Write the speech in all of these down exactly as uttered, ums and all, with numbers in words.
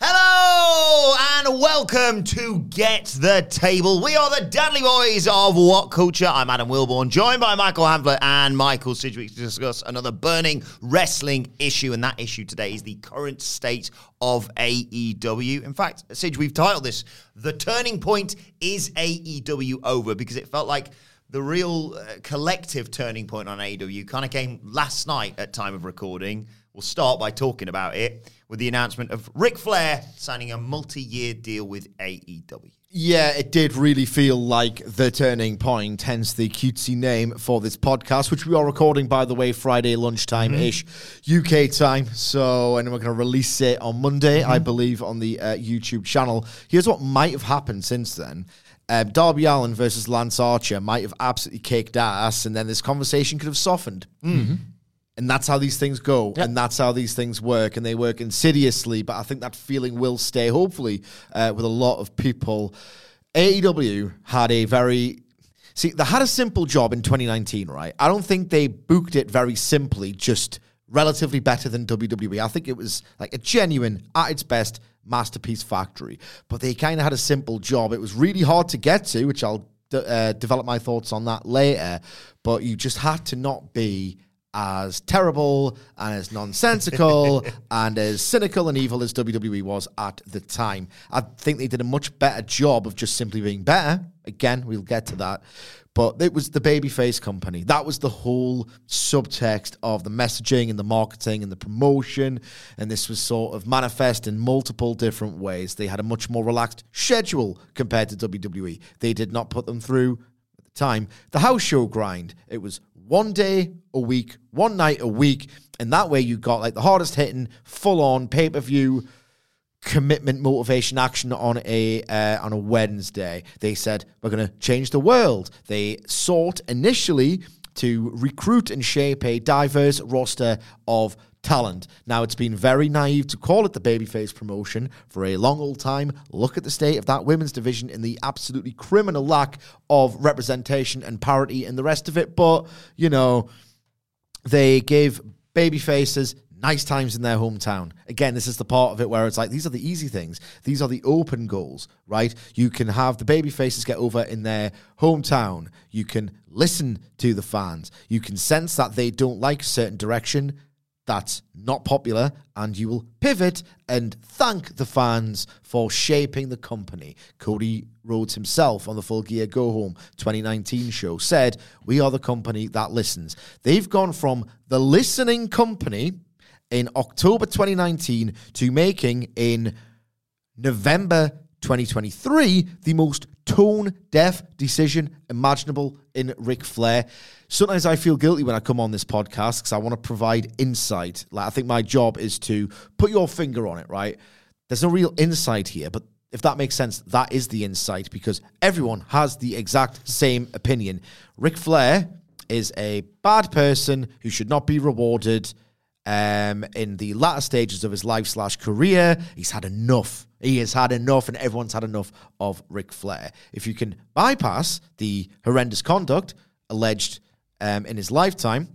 Hello and welcome to Get the Table. We are the Dudley Boys of What Culture. I'm Adam Wilbourn, joined by Michael Hamflett and Michael Sidgwick to discuss another burning wrestling issue, and that issue today is the current state of A E W. In fact, Sidge, we've titled this, The Turning Point Is A E W Over? Because it felt like the real uh, collective turning point on A E W kind of came last night at time of recording. We'll start by talking about it with the announcement of Ric Flair signing a multi-year deal with A E W. Yeah, it did really feel like the turning point, hence the cutesy name for this podcast, which we are recording, by the way, Friday lunchtime-ish, mm-hmm. U K time. So, and we're going to release it on Monday, mm-hmm. I believe, on the uh, YouTube channel. Here's what might have happened since then. Uh, Darby Allin versus Lance Archer might have absolutely kicked ass, and then this conversation could have softened. Mm-hmm. And that's how these things go, yep. and that's how these things work, and they work insidiously, but I think that feeling will stay, hopefully, uh, with a lot of people. A E W had a very... See, they had a simple job in twenty nineteen, right? I don't think they booked it very simply, just relatively better than W W E. I think it was like a genuine, at its best, masterpiece factory. But they kind of had a simple job. It was really hard to get to, which I'll d- uh, develop my thoughts on that later. But you just had to not be as terrible and as nonsensical and as cynical and evil as W W E was at the time. I think they did a much better job of just simply being better. Again, we'll get to that. But it was the babyface company. That was the whole subtext of the messaging and the marketing and the promotion. And this was sort of manifest in multiple different ways. They had a much more relaxed schedule compared to W W E. They did not put them through, at the time, the house show grind. It was one day a week, one night a week, and that way you got like the hardest hitting, full on pay per view commitment, motivation, action on a uh, on a Wednesday. They said we're going to change the world. They sought initially to recruit and shape a diverse roster of talent. Now, it's been very naive to call it the babyface promotion for a long old time. Look at the state of that women's division and the absolutely criminal lack of representation and parity and the rest of it. But, you know, they gave babyfaces nice times in their hometown. Again, this is the part of it where it's like, these are the easy things. These are the open goals, right? You can have the babyfaces get over in their hometown. You can listen to the fans. You can sense that they don't like a certain direction that's not popular, and you will pivot and thank the fans for shaping the company. Cody Rhodes himself on the Full Gear Go Home twenty nineteen show said, we are the company that listens. They've gone from the listening company in October twenty nineteen to making, in November twenty twenty-three, the most tone-deaf decision imaginable in Ric Flair. Sometimes I feel guilty when I come on this podcast because I want to provide insight. Like, I think my job is to put your finger on it, right? There's no real insight here, but if that makes sense, that is the insight because everyone has the exact same opinion. Ric Flair is a bad person who should not be rewarded. Um, in the latter stages of his life slash career, he's had enough. He has had enough, and everyone's had enough of Ric Flair. If you can bypass the horrendous conduct alleged um, in his lifetime,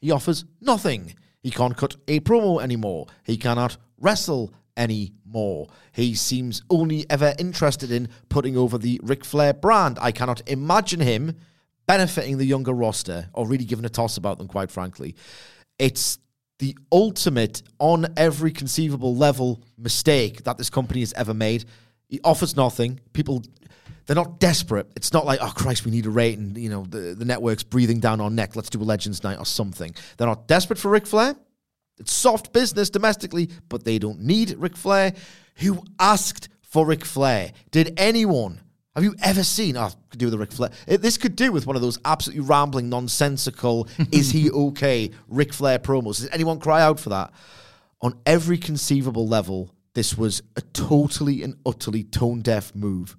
he offers nothing. He can't cut a promo anymore. He cannot wrestle anymore. He seems only ever interested in putting over the Ric Flair brand. I cannot imagine him benefiting the younger roster or really giving a toss about them, quite frankly. It's the ultimate, on every conceivable level, mistake that this company has ever made. It offers nothing. People, they're not desperate. It's not like, oh, Christ, we need a rating. You know, the, the network's breathing down our neck. Let's do a Legends night or something. They're not desperate for Ric Flair. It's soft business domestically, but they don't need Ric Flair. Who asked for Ric Flair? Did anyone? Have you ever seen? Oh, could do with the Ric Flair. This could do with one of those absolutely rambling, nonsensical, is he okay, Ric Flair promos. Does anyone cry out for that? On every conceivable level, this was a totally and utterly tone-deaf move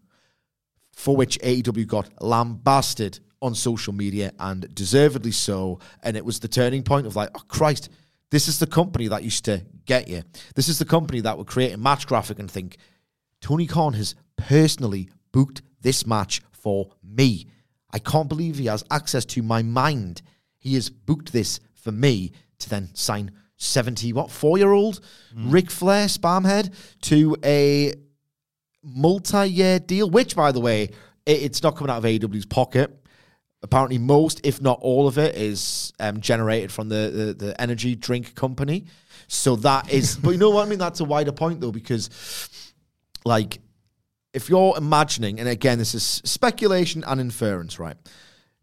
for which A E W got lambasted on social media, and deservedly so. And it was the turning point of like, oh, Christ, this is the company that used to get you. This is the company that would create a match graphic and think, Tony Khan has personally booked this match for me. I can't believe he has access to my mind. He has booked this for me to then sign seventy, what, four-year-old mm. Ric Flair Spamhead to a multi-year deal, which, by the way, it, it's not coming out of A E W's pocket. Apparently most, if not all of it, is um, generated from the, the, the energy drink company. So that is... but you know what I mean? That's a wider point, though, because, like... if you're imagining, and again, this is speculation and inference, right?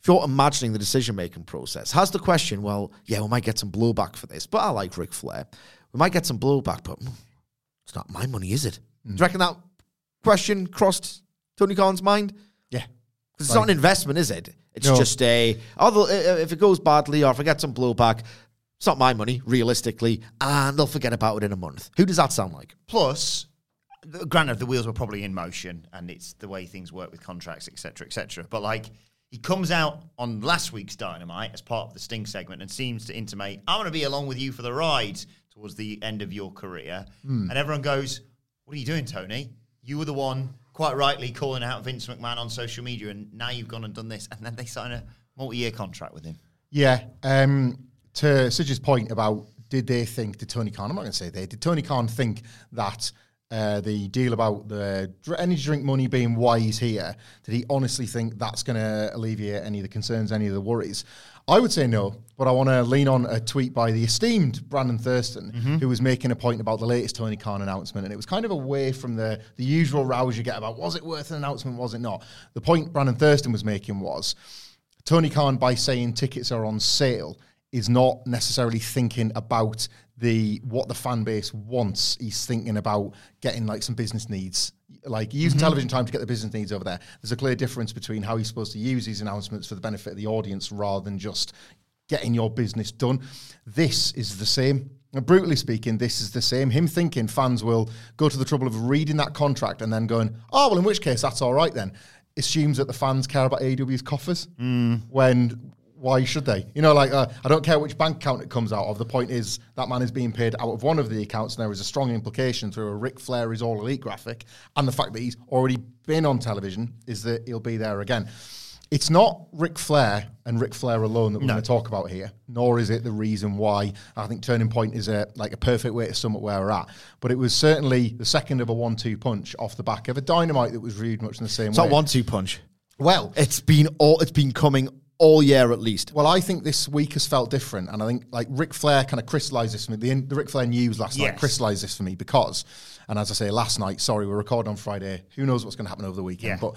If you're imagining the decision-making process, has the question, well, yeah, we might get some blowback for this, but I like Ric Flair. We might get some blowback, but it's not my money, is it? Mm. Do you reckon that question crossed Tony Khan's mind? Yeah. Because it's like, not an investment, is it? It's no. just a, although if it goes badly or if I get some blowback, it's not my money, realistically, and they'll forget about it in a month. Who does that sound like? Plus... granted, the wheels were probably in motion, and it's the way things work with contracts, et cetera, et cetera. But, like, he comes out on last week's Dynamite as part of the Sting segment and seems to intimate, I'm going to be along with you for the ride towards the end of your career. Mm. And everyone goes, what are you doing, Tony? You were the one, quite rightly, calling out Vince McMahon on social media, and now you've gone and done this. And then they sign a multi-year contract with him. Yeah. Um, to Sidge's point about did they think, did Tony Khan, I'm not going to say they, did Tony Khan think that... Uh, the deal about the energy drink money being why he's here, did he honestly think that's going to alleviate any of the concerns, any of the worries? I would say no, but I want to lean on a tweet by the esteemed Brandon Thurston, mm-hmm. who was making a point about the latest Tony Khan announcement, and it was kind of away from the, the usual rows you get about, was it worth an announcement, was it not? The point Brandon Thurston was making was, Tony Khan, by saying tickets are on sale, is not necessarily thinking about the what the fan base wants. He's thinking about getting like some business needs, like using mm-hmm. television time to get the business needs over there. There's a clear difference between how he's supposed to use these announcements for the benefit of the audience rather than just getting your business done. This is the same. And brutally speaking, this is the same. Him thinking fans will go to the trouble of reading that contract and then going, oh, well, in which case, that's all right then. Assumes that the fans care about A E W's coffers mm. when... why should they? You know, like, uh, I don't care which bank account it comes out of. The point is that man is being paid out of one of the accounts, and there is a strong implication through a Ric Flair is all elite graphic, and the fact that he's already been on television is that he'll be there again. It's not Ric Flair and Ric Flair alone that we're no. going to talk about here, nor is it the reason why. I think Turning Point is a like a perfect way to sum up where we're at. But it was certainly the second of a one-two punch off the back of a Dynamite that was reviewed much in the same it's way. It's not one-two punch. Well, it's been all it's been coming all year, at least. Well, I think this week has felt different, and I think like Ric Flair kind of crystallised this for me. The, the Ric Flair news last yes. night crystallised this for me because, and as I say, last night, sorry, we're recording on Friday. Who knows what's going to happen over the weekend? Yeah. But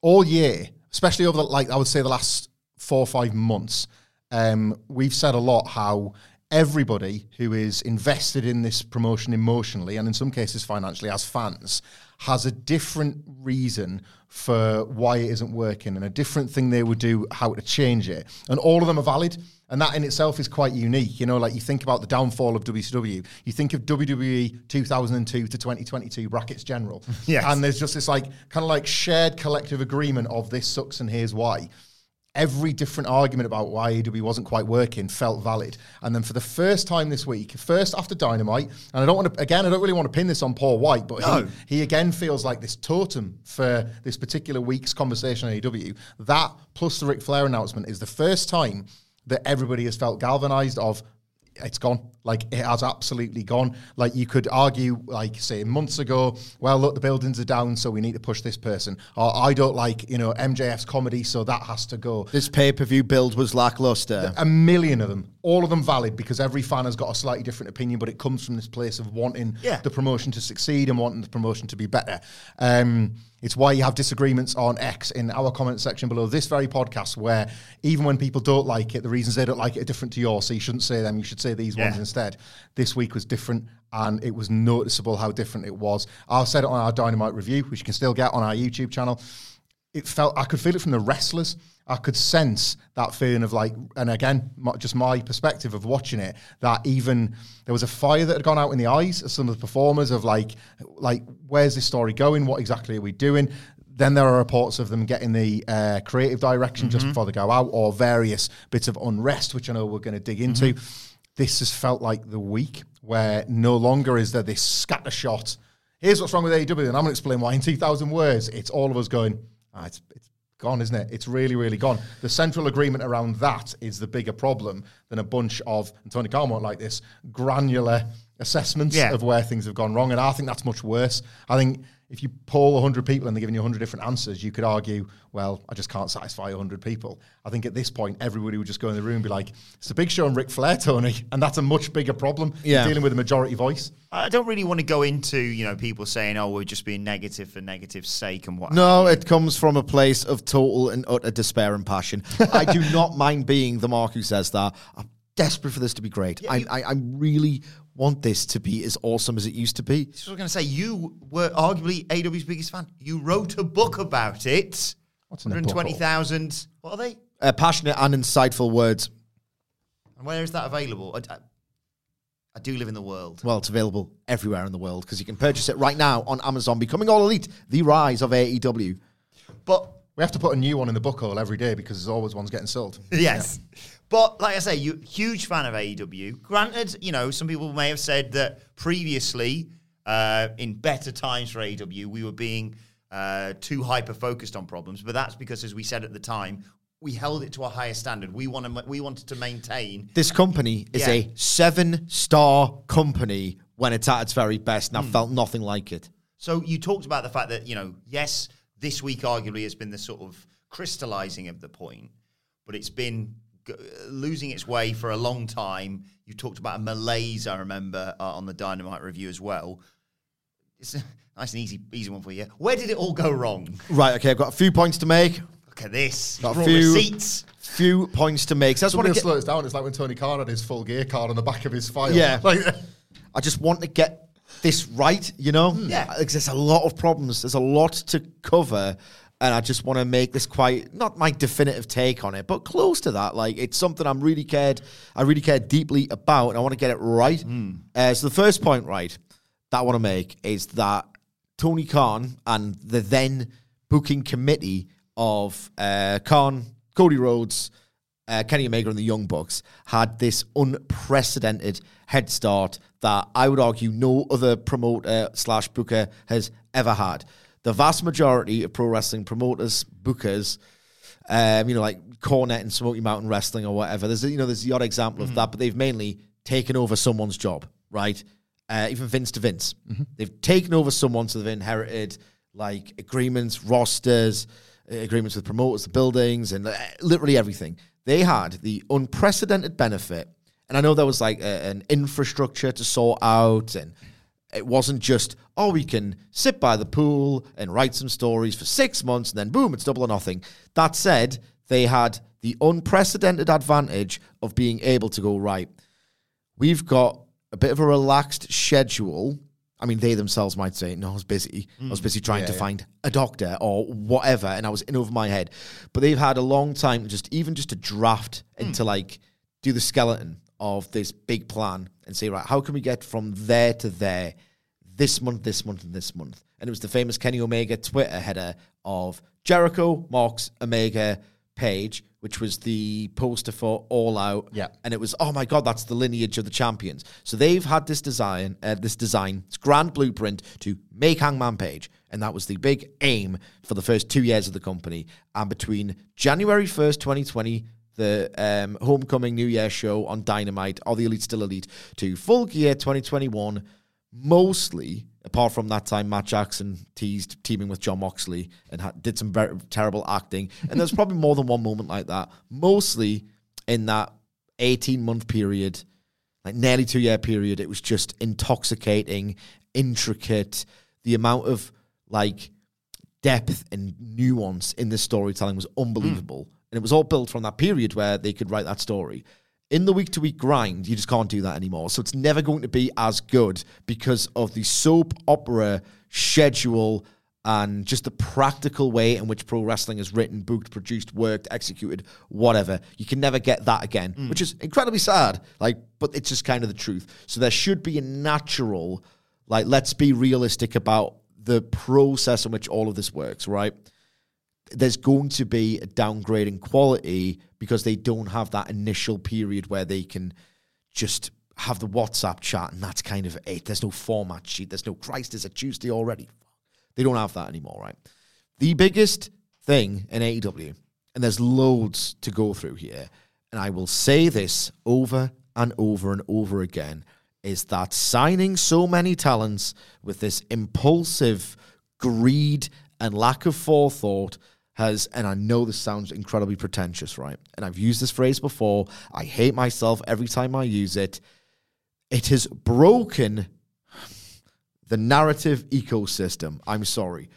all year, especially over the, like I would say the last four or five months, um, we've said a lot how everybody who is invested in this promotion emotionally and in some cases financially as fans has a different reason for why it isn't working and a different thing they would do, how to change it. And all of them are valid. And that in itself is quite unique. You know, like you think about the downfall of W C W. You think of W W E two thousand two to twenty twenty-two brackets general. Yes. And there's just this like kind of like shared collective agreement of this sucks and here's why. Every different argument about why A E W wasn't quite working felt valid. And then for the first time this week, first after Dynamite, and I don't want to, again, I don't really want to pin this on Paul White, but no. he, he again feels like this totem for this particular week's conversation on A E W. That, plus the Ric Flair announcement, is the first time that everybody has felt galvanized of, it's gone. Like, it has absolutely gone. Like, you could argue, like, say, months ago, well, look, the buildings are down, so we need to push this person. Or, I don't like, you know, M J F's comedy, so that has to go. This pay-per-view build was lackluster. A million of them. All of them valid, because every fan has got a slightly different opinion, but it comes from this place of wanting yeah. the promotion to succeed and wanting the promotion to be better. Um, It's why you have disagreements on X in our comment section below this very podcast, where even when people don't like it, the reasons they don't like it are different to yours, so you shouldn't say them, you should say these yeah. ones instead. This week was different, and it was noticeable how different it was. I've said it on our Dynamite review, which you can still get on our YouTube channel. It felt, I could feel it from the wrestlers. I could sense that feeling of like, and again, just my perspective of watching it, that even there was a fire that had gone out in the eyes of some of the performers of like, like, where's this story going? What exactly are we doing? Then there are reports of them getting the uh, creative direction mm-hmm. just before they go out, or various bits of unrest, which I know we're going to dig into. Mm-hmm. This has felt like the week where no longer is there this scattershot. Here's what's wrong with A E W, and I'm going to explain why in two thousand words. It's all of us going, ah, it's, it's gone, isn't it? It's really, really gone. The central agreement around that is the bigger problem than a bunch of, and Tony Khan won't like this, granular assessments yeah. of where things have gone wrong. And I think that's much worse. I think if you poll one hundred people and they're giving you one hundred different answers, you could argue, well, I just can't satisfy one hundred people. I think at this point, everybody would just go in the room and be like, it's a big show on Ric Flair, Tony, and that's a much bigger problem yeah. dealing with a majority voice. I don't really want to go into, you know, people saying, oh, we're just being negative for negative's sake and what. No, it comes from a place of total and utter despair and passion. I do not mind being the Mark who says that. I'm desperate for this to be great. Yeah, I, you- I, I really... want this to be as awesome as it used to be. I was going to say, you were arguably A W's biggest fan. You wrote a book about it. What's in the book? one hundred twenty thousand. What are they? Uh, passionate and insightful words. And where is that available? I, I, I do live in the world. Well, it's available everywhere in the world because you can purchase it right now on Amazon. Becoming All Elite, The Rise of A E W. But we have to put a new one in the book hole every day because there's always ones getting sold. Yes. Yeah. But, like I say, you huge fan of A E W. Granted, you know, some people may have said that previously, uh, in better times for A E W, we were being uh, too hyper-focused on problems. But that's because, as we said at the time, we held it to a higher standard. We want to, we wanted to maintain... This company is yeah. a seven-star company when it's at its very best, and mm. I felt nothing like it. So you talked about the fact that, you know, yes, this week arguably has been the sort of crystallizing of the point, but it's been... losing its way for a long time. You talked about a malaise, I remember, uh, on the Dynamite review as well. It's a nice and easy easy one for you. Where did it all go wrong? Right, okay, I've got a few points to make. Look at this. Got a few receipts. Few points to make. So that's what it slows down. It's like when Tony Khan had his full gear card on the back of his file. Yeah. Like, I just want to get this right, you know? Yeah. There's a lot of problems. There's a lot to cover. And I just want to make this quite, not my definitive take on it, but close to that. Like, it's something I'm really cared, I really care deeply about, and I want to get it right. Mm. Uh, so the first point, right, that I want to make is that Tony Khan and the then booking committee of uh, Khan, Cody Rhodes, uh, Kenny Omega, and the Young Bucks had this unprecedented head start that I would argue no other promoter slash booker has ever had. The vast majority of pro wrestling promoters, bookers, um, you know, like Cornette and Smoky Mountain Wrestling or whatever. There's, you know, there's the odd example mm-hmm. of that, but they've mainly taken over someone's job, right? Uh, even Vince to Vince, mm-hmm. they've taken over someone, so they've inherited like agreements, rosters, uh, agreements with promoters, the buildings, and uh, literally everything. They had the unprecedented benefit, and I know there was like a, an infrastructure to sort out and. It wasn't just, oh, we can sit by the pool and write some stories for six months and then boom, it's double or nothing. That said, they had the unprecedented advantage of being able to go, right, we've got a bit of a relaxed schedule. I mean, they themselves might say, no, I was busy. Mm. I was busy trying yeah, to yeah. find a doctor or whatever, and I was in over my head. But they've had a long time just even just to draft mm. and to like do the skeleton of this big plan and say, right, how can we get from there to there this month, this month, and this month? And it was the famous Kenny Omega Twitter header of Jericho, Mox, Omega, Page, which was the poster for All Out. Yeah. And it was, oh my God, that's the lineage of the champions. So they've had this design, uh, this design, this grand blueprint to make Hangman Page. And that was the big aim for the first two years of the company. And between January first, twenty twenty, the um, Homecoming New Year show on Dynamite, or the Elite Still Elite, to Full Gear twenty twenty-one, mostly, apart from that time Matt Jackson teased teaming with Jon Moxley and ha- did some very terrible acting. And there's probably more than one moment like that, mostly in that eighteen-month period, like nearly two-year period. It was just intoxicating, intricate, the amount of, like, depth and nuance in this storytelling was unbelievable. Mm. And it was all built from that period where they could write that story. In the week-to-week grind, you just can't do that anymore. So it's never going to be as good because of the soap opera schedule and just the practical way in which pro wrestling is written, booked, produced, worked, executed, whatever. You can never get that again, mm. which is incredibly sad. Like, but it's just kind of the truth. So there should be a natural, like, let's be realistic about the process in which all of this works, right? There's going to be a downgrade in quality because they don't have that initial period where they can just have the WhatsApp chat and that's kind of it. There's no format sheet. There's no, Christ, is it Tuesday already? They don't have that anymore, right? The biggest thing in A E W, and there's loads to go through here, and I will say this over and over and over again, is that signing so many talents with this impulsive greed and lack of forethought has, and I know this sounds incredibly pretentious, right? And I've used this phrase before. I hate myself every time I use it. It has broken the narrative ecosystem. I'm sorry.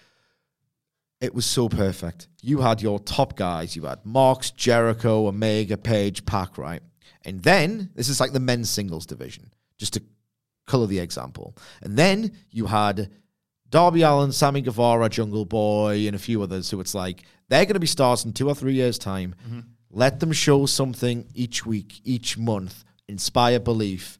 It was so perfect. You had your top guys. You had Mox, Jericho, Omega, Page, Pac, right? And then, this is like the men's singles division, just to color the example. And then you had Darby Allin, Sammy Guevara, Jungle Boy, and a few others. So it's like, they're going to be stars in two or three years' time. Mm-hmm. Let them show something each week, each month. Inspire belief.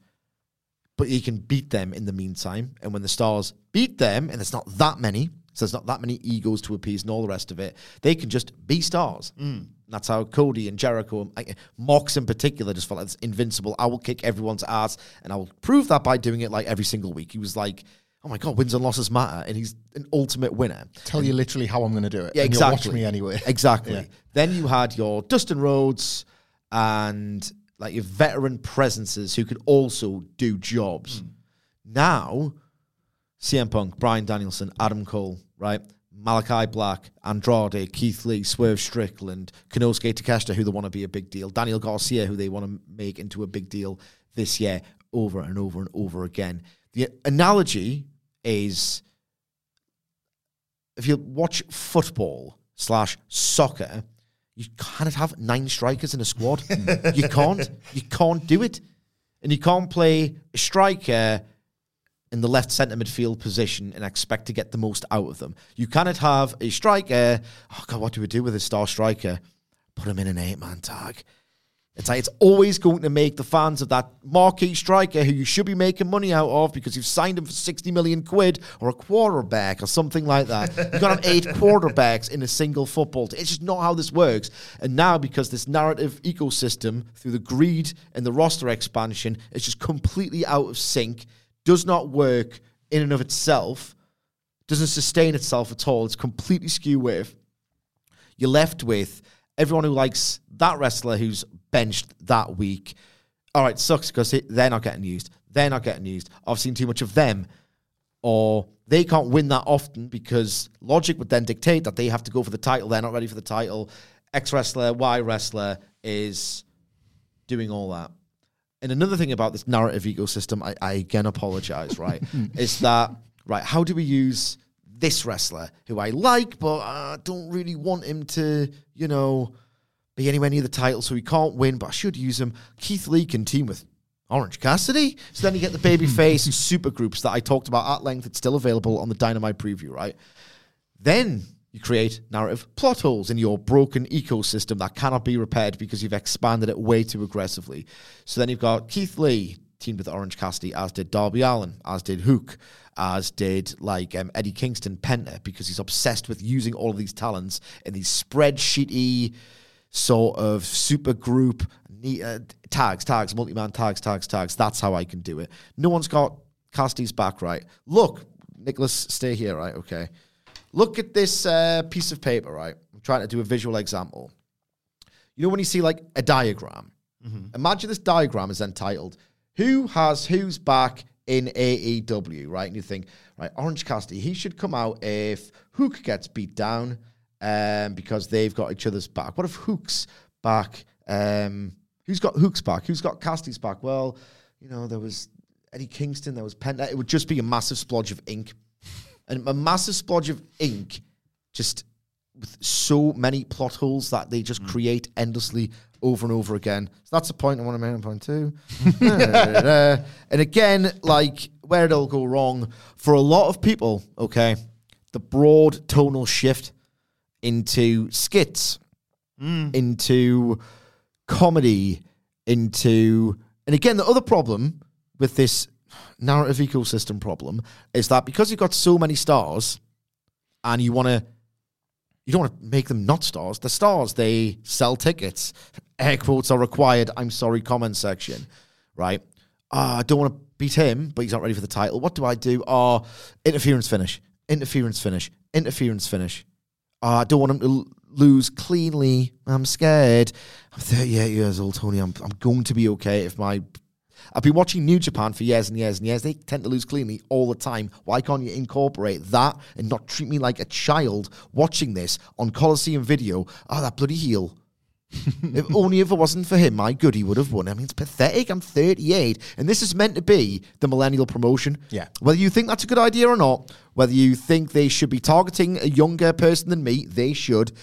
But you can beat them in the meantime. And when the stars beat them, and there's not that many, so there's not that many egos to appease and all the rest of it, they can just be stars. Mm. That's how Cody and Jericho, Mox in particular, just felt like this invincible, I will kick everyone's ass, and I will prove that by doing it like every single week. He was like, oh my God, wins and losses matter, and he's an ultimate winner. Tell and, you literally how I'm going to do it. Yeah, and exactly. You'll watch me anyway. Exactly. Yeah. Then you had your Dustin Rhodes and... like your veteran presences who could also do jobs. Mm. Now, C M Punk, Bryan Danielson, Adam Cole, right? Malachi Black, Andrade, Keith Lee, Swerve Strickland, Konosuke Takeshita, who they want to be a big deal, Daniel Garcia, who they want to make into a big deal this year, over and over and over again. The analogy is, if you watch football slash soccer, you can't have nine strikers in a squad. You can't. You can't do it. And you can't play a striker in the left centre midfield position and expect to get the most out of them. You cannot have a striker, oh God, what do we do with a star striker? Put him in an eight-man tag. It's like, it's always going to make the fans of that marquee striker who you should be making money out of because you've signed him for sixty million quid or a quarterback or something like that. You've got to have eight quarterbacks in a single football team. It's just not how this works. And now, because this narrative ecosystem through the greed and the roster expansion is just completely out of sync, does not work in and of itself, doesn't sustain itself at all. It's completely skewed with. You're left with everyone who likes that wrestler who's benched that week. All right, sucks because they're not getting used. They're not getting used. I've seen too much of them. Or they can't win that often because logic would then dictate that they have to go for the title. They're not ready for the title. X wrestler, Y wrestler is doing all that. And another thing about this narrative ecosystem, I, I again apologize, right, is that, right, how do we use this wrestler who I like, but I don't really want him to, you know, be anywhere near the title, so he can't win, but I should use him. Keith Lee can team with Orange Cassidy. So then you get the babyface super groups that I talked about at length. It's still available on the Dynamite preview, right? Then you create narrative plot holes in your broken ecosystem that cannot be repaired because you've expanded it way too aggressively. So then you've got Keith Lee teamed with Orange Cassidy, as did Darby Allin, as did Hook, as did like um, Eddie Kingston Penta, because he's obsessed with using all of these talents in these spreadsheety sort of super group uh, tags, tags, multi-man tags, tags, tags. That's how I can do it. No one's got Cassidy's back, right? Look, Nicholas, stay here, right? Okay. Look at this uh, piece of paper, right? I'm trying to do a visual example. You know when you see like a diagram? Mm-hmm. Imagine this diagram is entitled, who has who's back in A E W, right? And you think, right, Orange Cassidy, he should come out if Hook gets beat down um, because they've got each other's back. What if Hook's back? Um, who's got Hook's back? Who's got Cassidy's back? Well, you know, there was Eddie Kingston, there was Penta. It would just be a massive splodge of ink. And a massive splodge of ink just with so many plot holes that they just mm. create endlessly over and over again. So that's the point I want to make on point two. And again, like, where it'll go wrong, for a lot of people, okay, the broad tonal shift into skits, mm. into comedy, into... And again, the other problem with this narrative ecosystem problem is that because you've got so many stars and you want to... You don't want to make them not stars. They're stars. They sell tickets. Air quotes are required. I'm sorry, comment section. Right? Uh, I don't want to beat him, but he's not ready for the title. What do I do? Uh, interference finish. Interference finish. Interference finish. Uh, I don't want him to l- lose cleanly. I'm scared. I'm thirty-eight years old, Tony. I'm I'm going to be okay if my... I've been watching New Japan for years and years and years. They tend to lose cleanly all the time. Why can't you incorporate that and not treat me like a child watching this on Coliseum video? Oh, that bloody heel. If only if it wasn't for him, my good, he would have won. I mean, it's pathetic. I'm thirty-eight. And this is meant to be the millennial promotion. Yeah. Whether you think that's a good idea or not, whether you think they should be targeting a younger person than me, they should.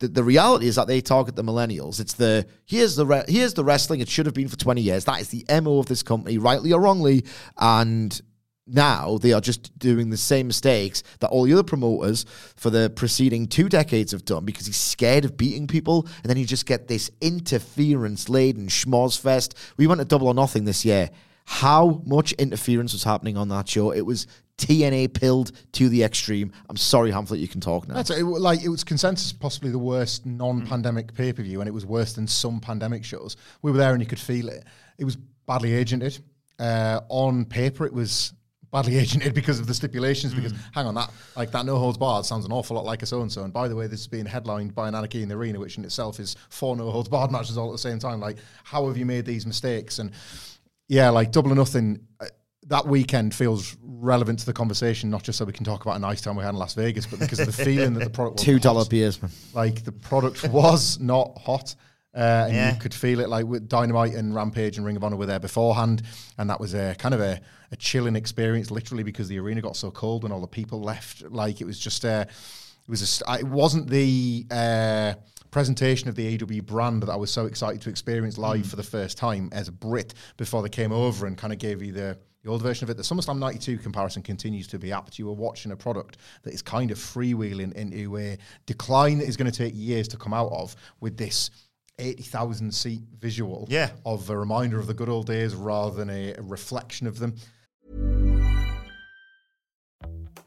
The, the reality is that they target the millennials. It's the, here's the re- here's the wrestling it should have been for twenty years. That is the M O of this company, rightly or wrongly. And now they are just doing the same mistakes that all the other promoters for the preceding two decades have done because he's scared of beating people. And then you just get this interference-laden schmoz fest. We went to Double or Nothing this year. How much interference was happening on that show? It was T N A pilled to the extreme. I'm sorry, Hamflett, you can talk now. That's it, like, it was consensus, possibly the worst non-pandemic pay-per-view, and it was worse than some pandemic shows. We were there and you could feel it. It was badly agented. Uh, on paper, it was badly agented because of the stipulations, because, mm. hang on, that like that no holds barred sounds an awful lot like a so-and-so, and by the way, this is being headlined by an Anarchy in the Arena, which in itself is four no holds barred matches all at the same time. Like, how have you made these mistakes? And, yeah, like, Double or Nothing... Uh, that weekend feels relevant to the conversation, not just so we can talk about a nice time we had in Las Vegas, but because of the feeling that the product was two dollar beers, man. Like, the product was not hot, uh, and yeah. you could feel it. Like, with Dynamite and Rampage and Ring of Honor were there beforehand, and that was a kind of a, a chilling experience, literally, because the arena got so cold and all the people left. Like, it was just uh, it was a, it wasn't the uh, presentation of the A E W brand that I was so excited to experience live mm. for the first time as a Brit before they came over and kind of gave you the. The old version of it, the SummerSlam ninety-two comparison continues to be apt. You are watching a product that is kind of freewheeling into a decline that is going to take years to come out of with this eighty thousand seat visual yeah. of a reminder of the good old days rather than a reflection of them.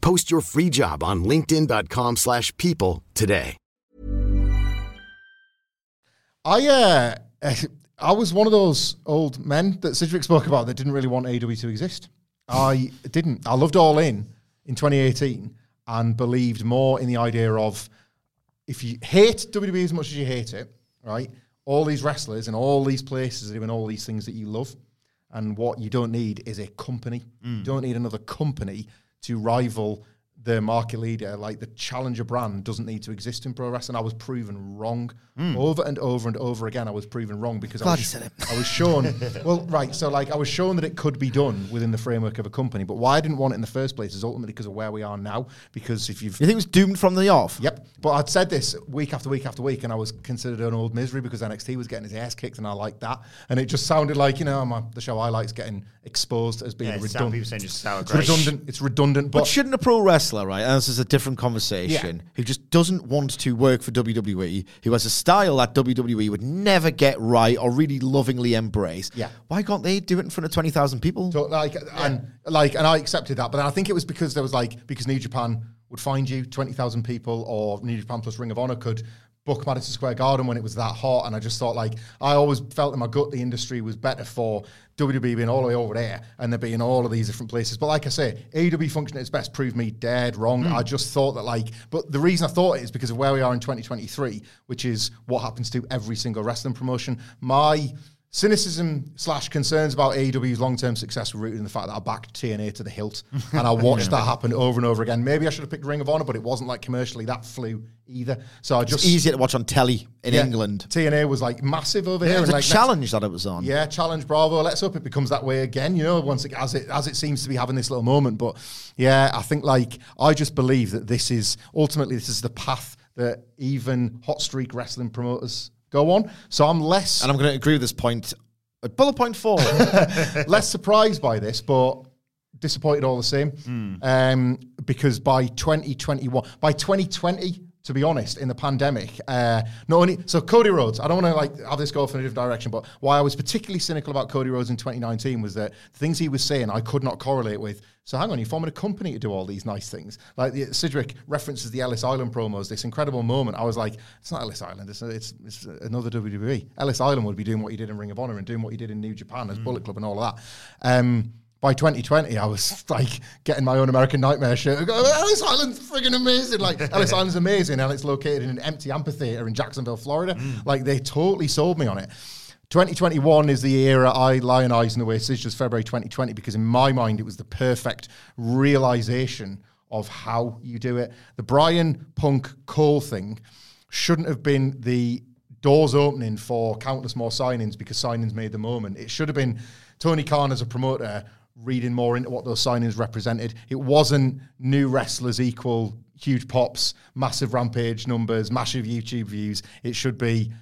Post your free job on linkedin dot com slash people today. I uh, I was one of those old men that Sidgwick spoke about that didn't really want A E W to exist. I didn't. I loved All In in twenty eighteen and believed more in the idea of if you hate W W E as much as you hate it, right, all these wrestlers and all these places are doing all these things that you love. And what you don't need is a company. Mm. You don't need another company to rival the market leader. Like, the challenger brand doesn't need to exist in pro wrestling. I was proven wrong mm. over and over and over again. I was proven wrong because I was, said it. I was shown. well, right. So like I was shown that it could be done within the framework of a company. But why I didn't want it in the first place is ultimately because of where we are now. Because if you've you think it was doomed from the off. Yep. But I'd said this week after week after week, and I was considered an old misery because N X T was getting his ass kicked, and I liked that. And it just sounded like, you know, my, the show I like is getting exposed as being yeah, redundant. People saying just sour grapes. Redundant. It's redundant. But, but shouldn't a pro wrestler, right, and this is a different conversation, yeah. who just doesn't want to work for W W E, who has a style that W W E would never get right or really lovingly embrace. Yeah, why can't they do it in front of twenty thousand people? So like, yeah. and like, and I accepted that, but I think it was because there was like because New Japan would find you twenty thousand people, or New Japan plus Ring of Honor could book Madison Square Garden when it was that hot, and I just thought, like, I always felt in my gut the industry was better for W W E being all the way over there and there being all of these different places. But like I say, A E W function at its best proved me dead wrong. Mm. I just thought that, like, but the reason I thought it is because of where we are in twenty twenty-three, which is what happens to every single wrestling promotion. My cynicism slash concerns about A E W's long-term success were rooted in the fact that I backed T N A to the hilt, and I watched yeah. that happen over and over again. Maybe I should have picked Ring of Honor, but it wasn't like commercially that flew either. So I just it's easier to watch on telly in yeah, England. T N A was like massive over yeah, here. It was and, a like, challenge next, that it was on. Yeah, challenge, bravo. Let's hope it becomes that way again. You know, once it, as it as it seems to be having this little moment. But yeah, I think like I just believe that this is ultimately this is the path that even hot streak wrestling promoters go on. So I'm less... And I'm going to agree with this point. Bullet point four. Less surprised by this, but disappointed all the same. Mm. Um, because by twenty twenty-one... By twenty twenty, to be honest, in the pandemic, uh, not only... So Cody Rhodes, I don't want to like have this go off in a different direction, but why I was particularly cynical about Cody Rhodes in twenty nineteen was that the things he was saying I could not correlate with. So hang on, you're forming a company to do all these nice things. Like the, Sidgwick references the Ellis Island promos, this incredible moment. I was like, it's not Ellis Island, it's, it's, it's another W W E. Ellis Island would be doing what he did in Ring of Honor and doing what he did in New Japan as mm. Bullet Club and all of that. Um, by twenty twenty, I was like getting my own American Nightmare shirt. I go, Ellis Island's friggin' amazing. Like Ellis Island's amazing, and it's located in an empty amphitheater in Jacksonville, Florida. Mm. Like they totally sold me on it. twenty twenty-one is the era I lionize in the way it's just February twenty twenty, because in my mind, it was the perfect realization of how you do it. The Brian Punk Cole thing shouldn't have been the doors opening for countless more signings because signings made the moment. It should have been Tony Khan as a promoter reading more into what those signings represented. It wasn't new wrestlers equal huge pops, massive Rampage numbers, massive YouTube views. It should be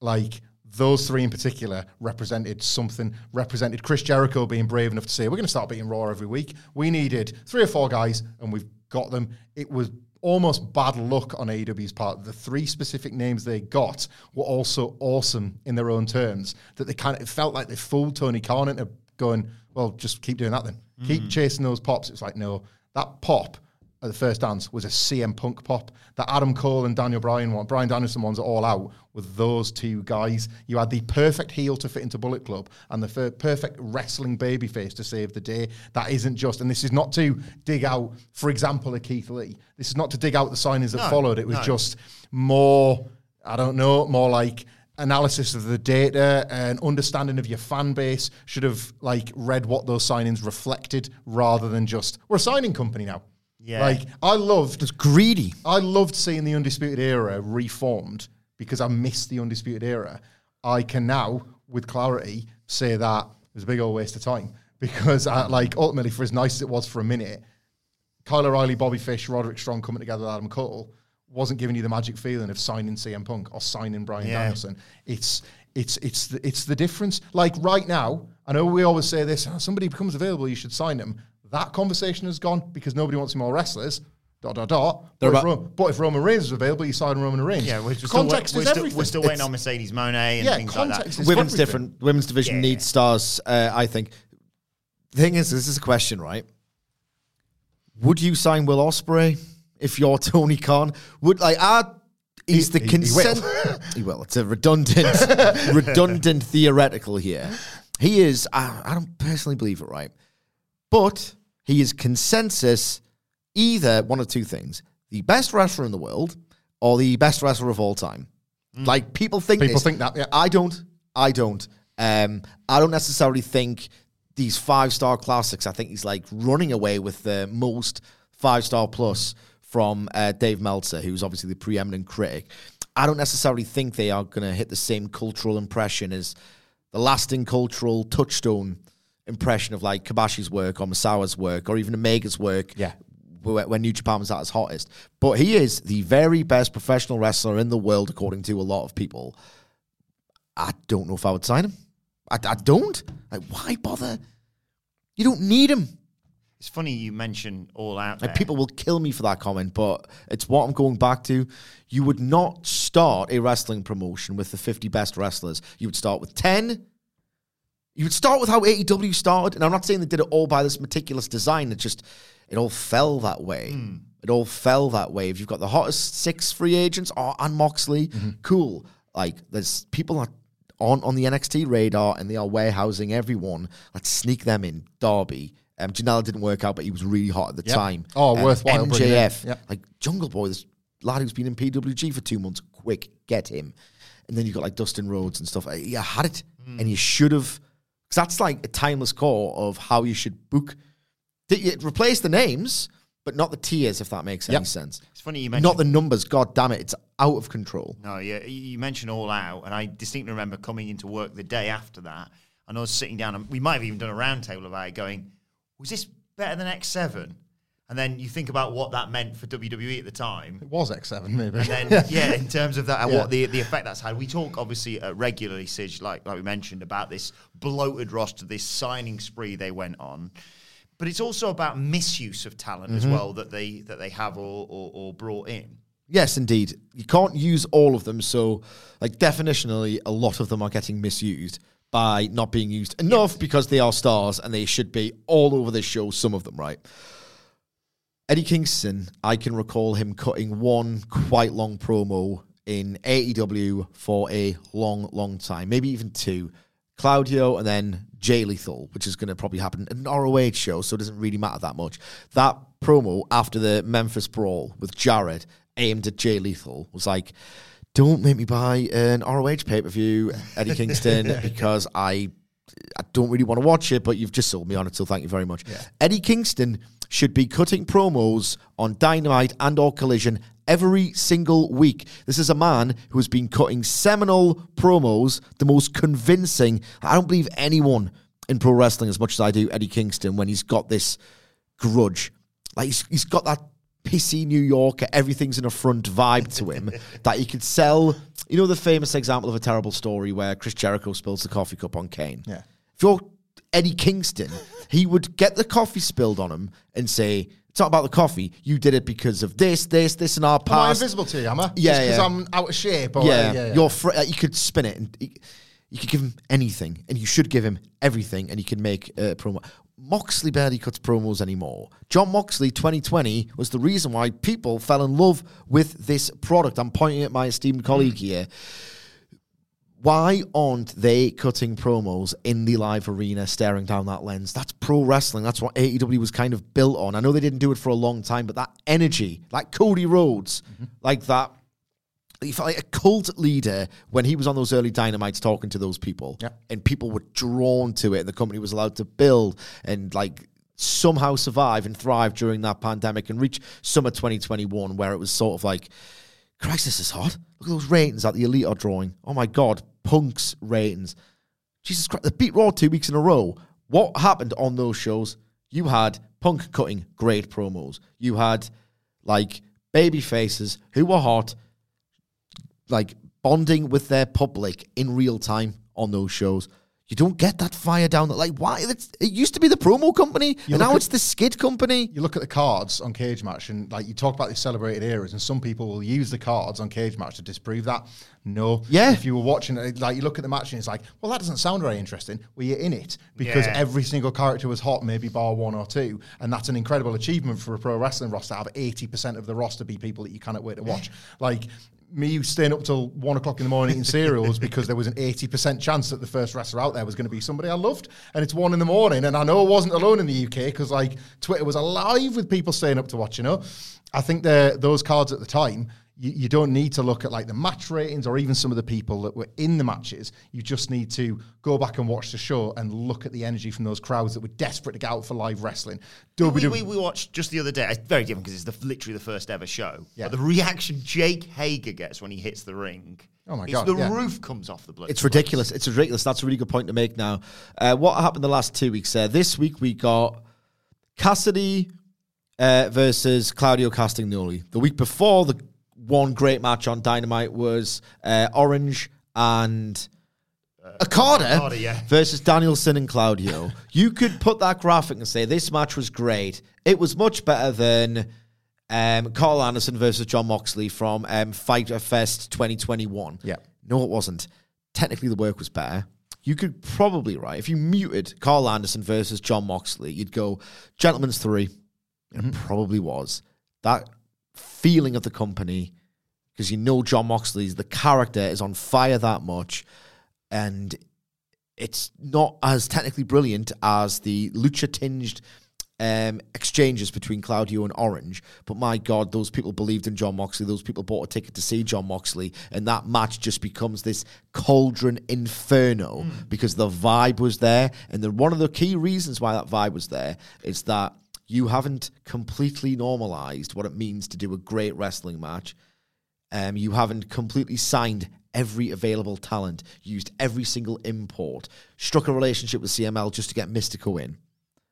like... Those three in particular represented something, represented Chris Jericho being brave enough to say, we're going to start beating Raw every week. We needed three or four guys, and we've got them. It was almost bad luck on A E W's part. The three specific names they got were also awesome in their own terms, that they kind of, it felt like they fooled Tony Khan into going, well, just keep doing that then. Mm. Keep chasing those pops. It's like, no, that pop at the first dance was a C M Punk pop. That Adam Cole and Daniel Bryan one, Bryan Danielson ones at All Out with those two guys. You had the perfect heel to fit into Bullet Club and the f- perfect wrestling babyface to save the day. That isn't just, and this is not to dig out, for example, a Keith Lee. This is not to dig out the signings that no, followed. It was no. just more, I don't know, more like analysis of the data and understanding of your fan base should have like read what those signings reflected rather than just, we're a signing company now. Yeah. Like, I loved... It's greedy. I loved seeing the Undisputed Era reformed because I missed the Undisputed Era. I can now, with clarity, say that it was a big old waste of time because, I, like, ultimately, for as nice as it was for a minute, Kyle O'Reilly, Bobby Fish, Roderick Strong coming together with Adam Cole wasn't giving you the magic feeling of signing C M Punk or signing Bryan yeah. Danielson. It's... It's it's the, it's the difference. Like right now, I know we always say this, oh, somebody becomes available, you should sign them. That conversation has gone because nobody wants more wrestlers, dot, dot, dot. But if, Ro- but if Roman Reigns is available, you sign Roman Reigns. Yeah, we're just context still, we're, is still, everything. We're still waiting it's, on Mercedes Moné and yeah, things like that. Women's everything. different. Women's division yeah. needs stars, uh, I think. The thing is, this is a question, right? Would you sign Will Ospreay if you're Tony Khan? Would, like, our... He's the he, consent. He will. he will. It's a redundant, redundant theoretical here. He is. I, I don't personally believe it, right? But he is consensus. Either one of two things: the best wrestler in the world, or the best wrestler of all time. Mm. Like people think. People this. think that. Yeah. I don't. I don't. Um, I don't necessarily think these five-star classics. I think he's like running away with the most five-star plus from uh, Dave Meltzer, who's obviously the preeminent critic. I don't necessarily think they are going to hit the same cultural impression as the lasting cultural touchstone impression of like Kobashi's work or Masawa's work or even Omega's work yeah. when New Japan was at its hottest. But he is the very best professional wrestler in the world, according to a lot of people. I don't know if I would sign him. I, I don't. Like, why bother? You don't need him. It's funny you mention All Out there. Like, people will kill me for that comment, but it's what I'm going back to. You would not start a wrestling promotion with the fifty best wrestlers. You would start with ten. You would start with how A E W started, and I'm not saying they did it all by this meticulous design. It just, it all fell that way. Mm. It all fell that way. If you've got the hottest six free agents, oh, and Moxley, mm-hmm. cool. Like, there's people that aren't on the N X T radar, and they are warehousing everyone. Let's sneak them in. Darby. Um, Janela didn't work out, but he was really hot at the yep. time. Oh, um, worthwhile. M J F. Yep. Like, Jungle Boy, this lad who's been in P W G for two months, quick, get him. And then you've got, like, Dustin Rhodes and stuff. You had it, mm. and you should have. Because that's, like, a timeless core of how you should book. You replace the names, but not the tiers, if that makes yep. any sense. It's funny you mentioned... Not the numbers, God damn it. It's out of control. No, yeah, you mentioned All Out, and I distinctly remember coming into work the day after that, and I was sitting down, and we might have even done a roundtable about it, going... Was this better than X seven? And then you think about what that meant for W W E at the time. It was X seven, maybe. And then, yeah. yeah, in terms of that, and yeah. what the the effect that's had. We talk, obviously, uh, regularly, Sig, like, like we mentioned, about this bloated roster, this signing spree they went on. But it's also about misuse of talent mm-hmm. as well that they that they have or, or, or brought in. Yes, indeed. You can't use all of them, so, like, definitionally, a lot of them are getting misused. By not being used enough yes. because they are stars and they should be all over the show, some of them, right? Eddie Kingston, I can recall him cutting one quite long promo in A E W for a long, long time. Maybe even two. Claudio and then Jay Lethal, which is going to probably happen at an R O H show, so it doesn't really matter that much. That promo after the Memphis Brawl with Jared aimed at Jay Lethal was like... Don't make me buy an R O H pay-per-view, Eddie Kingston, because I I don't really want to watch it, but you've just sold me on it, so thank you very much. Yeah. Eddie Kingston should be cutting promos on Dynamite and or Collision every single week. This is a man who has been cutting seminal promos, the most convincing. I don't believe anyone in pro wrestling as much as I do Eddie Kingston when he's got this grudge. Like, he's, he's got that... pissy New Yorker, everything's in a front vibe to him that he could sell. You know the famous example of a terrible story where Chris Jericho spills the coffee cup on Kane? Yeah. If you're Eddie Kingston, he would get the coffee spilled on him and say, it's not about the coffee. You did it because of this, this, this, and our past. Am I invisible to you, am I? Yeah, because yeah. I'm out of shape. Or yeah. yeah, yeah. You're fr- you could spin it. And you could give him anything, and you should give him everything, and you can make a promo... Moxley barely cuts promos anymore. Jon Moxley twenty twenty was the reason why people fell in love with this product. I'm pointing at my esteemed colleague here. Why aren't they cutting promos in the live arena, staring down that lens? That's pro wrestling. That's what A E W was kind of built on. I know they didn't do it for a long time, but that energy, like Cody Rhodes, mm-hmm. like that, he felt like a cult leader when he was on those early Dynamites talking to those people. Yeah. And people were drawn to it, and the company was allowed to build and, like, somehow survive and thrive during that pandemic and reach summer twenty twenty-one where it was sort of like, Christ, this is hot. Look at those ratings that the Elite are drawing. Oh, my God, Punk's ratings. Jesus Christ, they beat Raw two weeks in a row. What happened on those shows? You had Punk cutting great promos. You had, like, baby faces who were hot, like, bonding with their public in real time on those shows. You don't get that fire down. That, like, why? It's, it used to be the promo company, you and now at, it's the skid company. You look at the cards on Cage Match, and, like, you talk about these celebrated eras, and some people will use the cards on Cage Match to disprove that. No. Yeah. If you were watching it, like, you look at the match, and it's like, well, that doesn't sound very interesting. Well, you're in it, because yeah. every single character was hot, maybe bar one or two, and that's an incredible achievement for a pro wrestling roster to have eighty percent of the roster be people that you cannot wait to watch. Like... me staying up till one o'clock in the morning eating cereals because there was an eighty percent chance that the first wrestler out there was going to be somebody I loved. And it's one in the morning. And I know I wasn't alone in the U K because, like, Twitter was alive with people staying up to watch, you know. I think those cards at the time, you, you don't need to look at like the match ratings or even some of the people that were in the matches. You just need to go back and watch the show and look at the energy from those crowds that were desperate to get out for live wrestling. We, we, we, we watched just the other day, it's very different because it's the, literally the first ever show, yeah. but the reaction Jake Hager gets when he hits the ring... Oh my God! The yeah. roof comes off the blood. It's ridiculous. It's ridiculous. That's a really good point to make now. Uh, what happened the last two weeks? Uh, this week we got Cassidy uh, versus Claudio Castagnoli. The week before, the one great match on Dynamite was uh, Orange and uh, Okada, Okada yeah. versus Danielson and Claudio. You could put that graphic and say this match was great. It was much better than... Um, Carl Anderson versus Jon Moxley from um, Fight Fest twenty twenty-one. Yeah. No, it wasn't. Technically, the work was better. You could probably, right, if you muted Carl Anderson versus Jon Moxley, you'd go, Gentleman's three. Mm-hmm. It probably was. That feeling of the company, because you know Jon Moxley's, the character is on fire that much, and it's not as technically brilliant as the lucha-tinged Um, exchanges between Claudio and Orange, but my God, those people believed in Jon Moxley. Those people bought a ticket to see Jon Moxley, and that match just becomes this cauldron inferno mm. because the vibe was there. And the, one of the key reasons why that vibe was there is that you haven't completely normalized what it means to do a great wrestling match. Um, you haven't completely signed every available talent, used every single import, struck a relationship with C M L just to get Mystico in.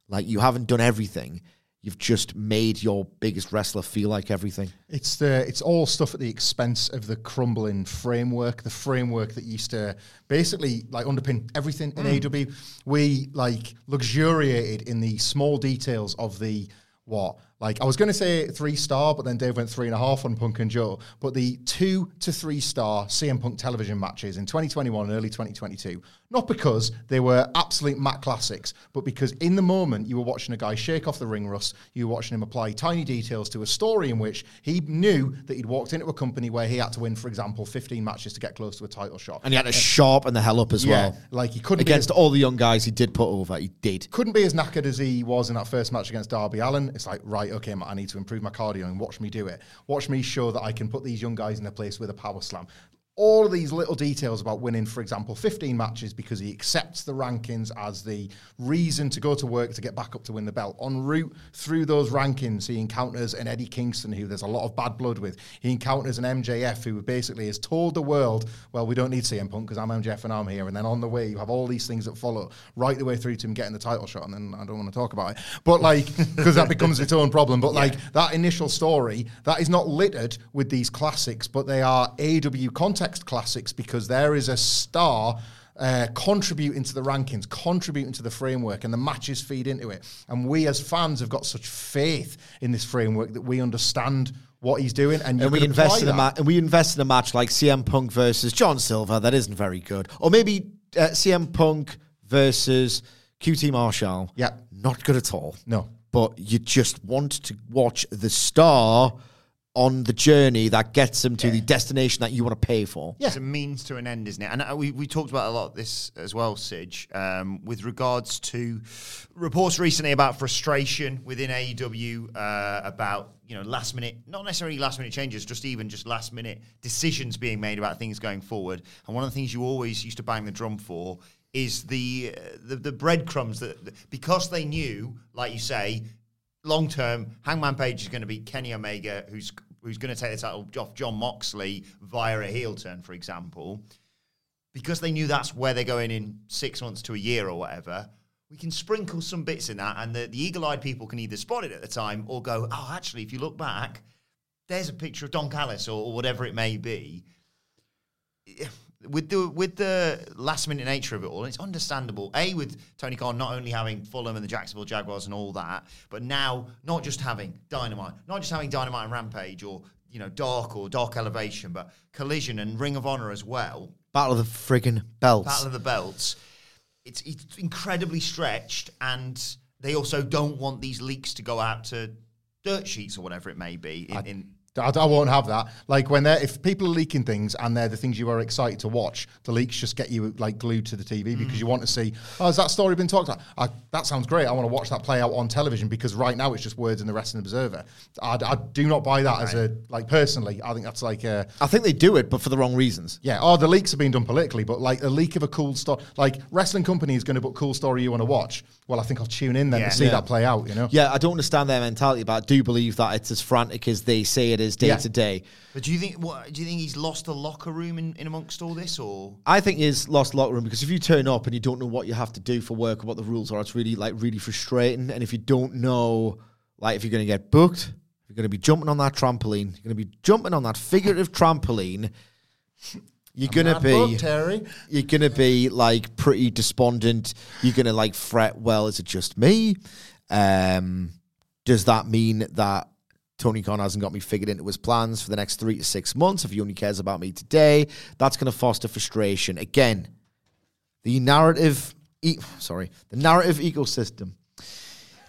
Like, you haven't done everything. You've just made your biggest wrestler feel like everything. It's the it's all stuff at the expense of the crumbling framework, the framework that used to basically, like, underpin everything in mm. A E W. We, like, luxuriated in the small details of the what? Like, I was going to say three-star, but then Dave went three and a half on Punk and Joe. But the two to three-star C M Punk television matches in twenty twenty-one and early twenty twenty-two, not because they were absolute mat classics, but because in the moment you were watching a guy shake off the ring rust, you were watching him apply tiny details to a story in which he knew that he'd walked into a company where he had to win, for example, fifteen matches to get close to a title shot. And he had to yeah. sharpen the hell up as yeah, well. Like, he couldn't Against be as, all the young guys he did put over, he did. Couldn't be as knackered as he was in that first match against Darby Allin. It's like, right, okay, I need to improve my cardio and watch me do it. Watch me show that I can put these young guys in their place with a power slam. All of these little details about winning, for example, fifteen matches because he accepts the rankings as the reason to go to work to get back up to win the belt. En route through those rankings, he encounters an Eddie Kingston who there's a lot of bad blood with. He encounters an M J F who basically has told the world, well, we don't need C M Punk because I'm M J F and I'm here. And then on the way, you have all these things that follow right the way through to him getting the title shot. And then I don't want to talk about it. But like, because that becomes its own problem. But yeah. like that initial story, that is not littered with these classics, but they are A E W content. Classics because there is a star uh, contributing to the rankings, contributing to the framework, and the matches feed into it. And we as fans have got such faith in this framework that we understand what he's doing, and, and we invest in a match. And we invest in a match like C M Punk versus John Silver that isn't very good, or maybe uh, C M Punk versus Q T Marshall. Yeah, not good at all. No, but you just want to watch the star on the journey that gets them to yeah. the destination that you want to pay for. Yeah. It's a means to an end, isn't it? And we we talked about a lot of this as well, Sidge, um, with regards to reports recently about frustration within A E W, uh, about, you know, last minute, not necessarily last minute changes, just even just last minute decisions being made about things going forward. And one of the things you always used to bang the drum for is the uh, the, the breadcrumbs that, that, because they knew, like you say, long term, Hangman Page is going to be Kenny Omega, who's who's going to take the title off Jon Moxley via a heel turn, for example. Because they knew that's where they're going in six months to a year or whatever, we can sprinkle some bits in that, and the, the eagle-eyed people can either spot it at the time or go, oh, actually, if you look back, there's a picture of Don Callis or, or whatever it may be. With the with the last-minute nature of it all, and it's understandable, A, with Tony Khan not only having Fulham and the Jacksonville Jaguars and all that, but now not just having Dynamite, not just having Dynamite and Rampage or, you know, Dark or Dark Elevation, but Collision and Ring of Honor as well. Battle of the friggin' belts. Battle of the belts. It's, it's incredibly stretched, and they also don't want these leaks to go out to dirt sheets or whatever it may be in... I- in I, I won't have that. Like, when they're, if people are leaking things and they're the things you are excited to watch, the leaks just get you, like, glued to the T V because mm. you want to see, oh, has that story been talked about? I, that sounds great. I want to watch that play out on television, because right now it's just words in the Wrestling Observer. I, I do not buy that right. as a, like, personally. I think that's like a... I think they do it, but for the wrong reasons. Yeah. Oh, the leaks are being done politically, but, like, a leak of a cool story. Like, wrestling company is going to put cool story you want to watch. Well, I think I'll tune in then yeah. to see yeah. that play out, you know? Yeah, I don't understand their mentality, but I do believe that it's as frantic as they say it is. Day yeah. to day. But do you think what do you think he's lost the locker room in, in amongst all this? Or I think he's lost the locker room, because if you turn up and you don't know what you have to do for work or what the rules are, it's really like really frustrating. And if you don't know, like, if you're going to get booked, you're going to be jumping on that trampoline, you're going to be jumping on that figurative trampoline, you're going to be booked, Terry. You're going to be like pretty despondent. You're going to like fret. Well, is it just me? Um, does that mean that Tony Khan hasn't got me figured into his plans for the next three to six months if he only cares about me today? That's going to foster frustration. Again, the narrative, e- sorry, the narrative ecosystem.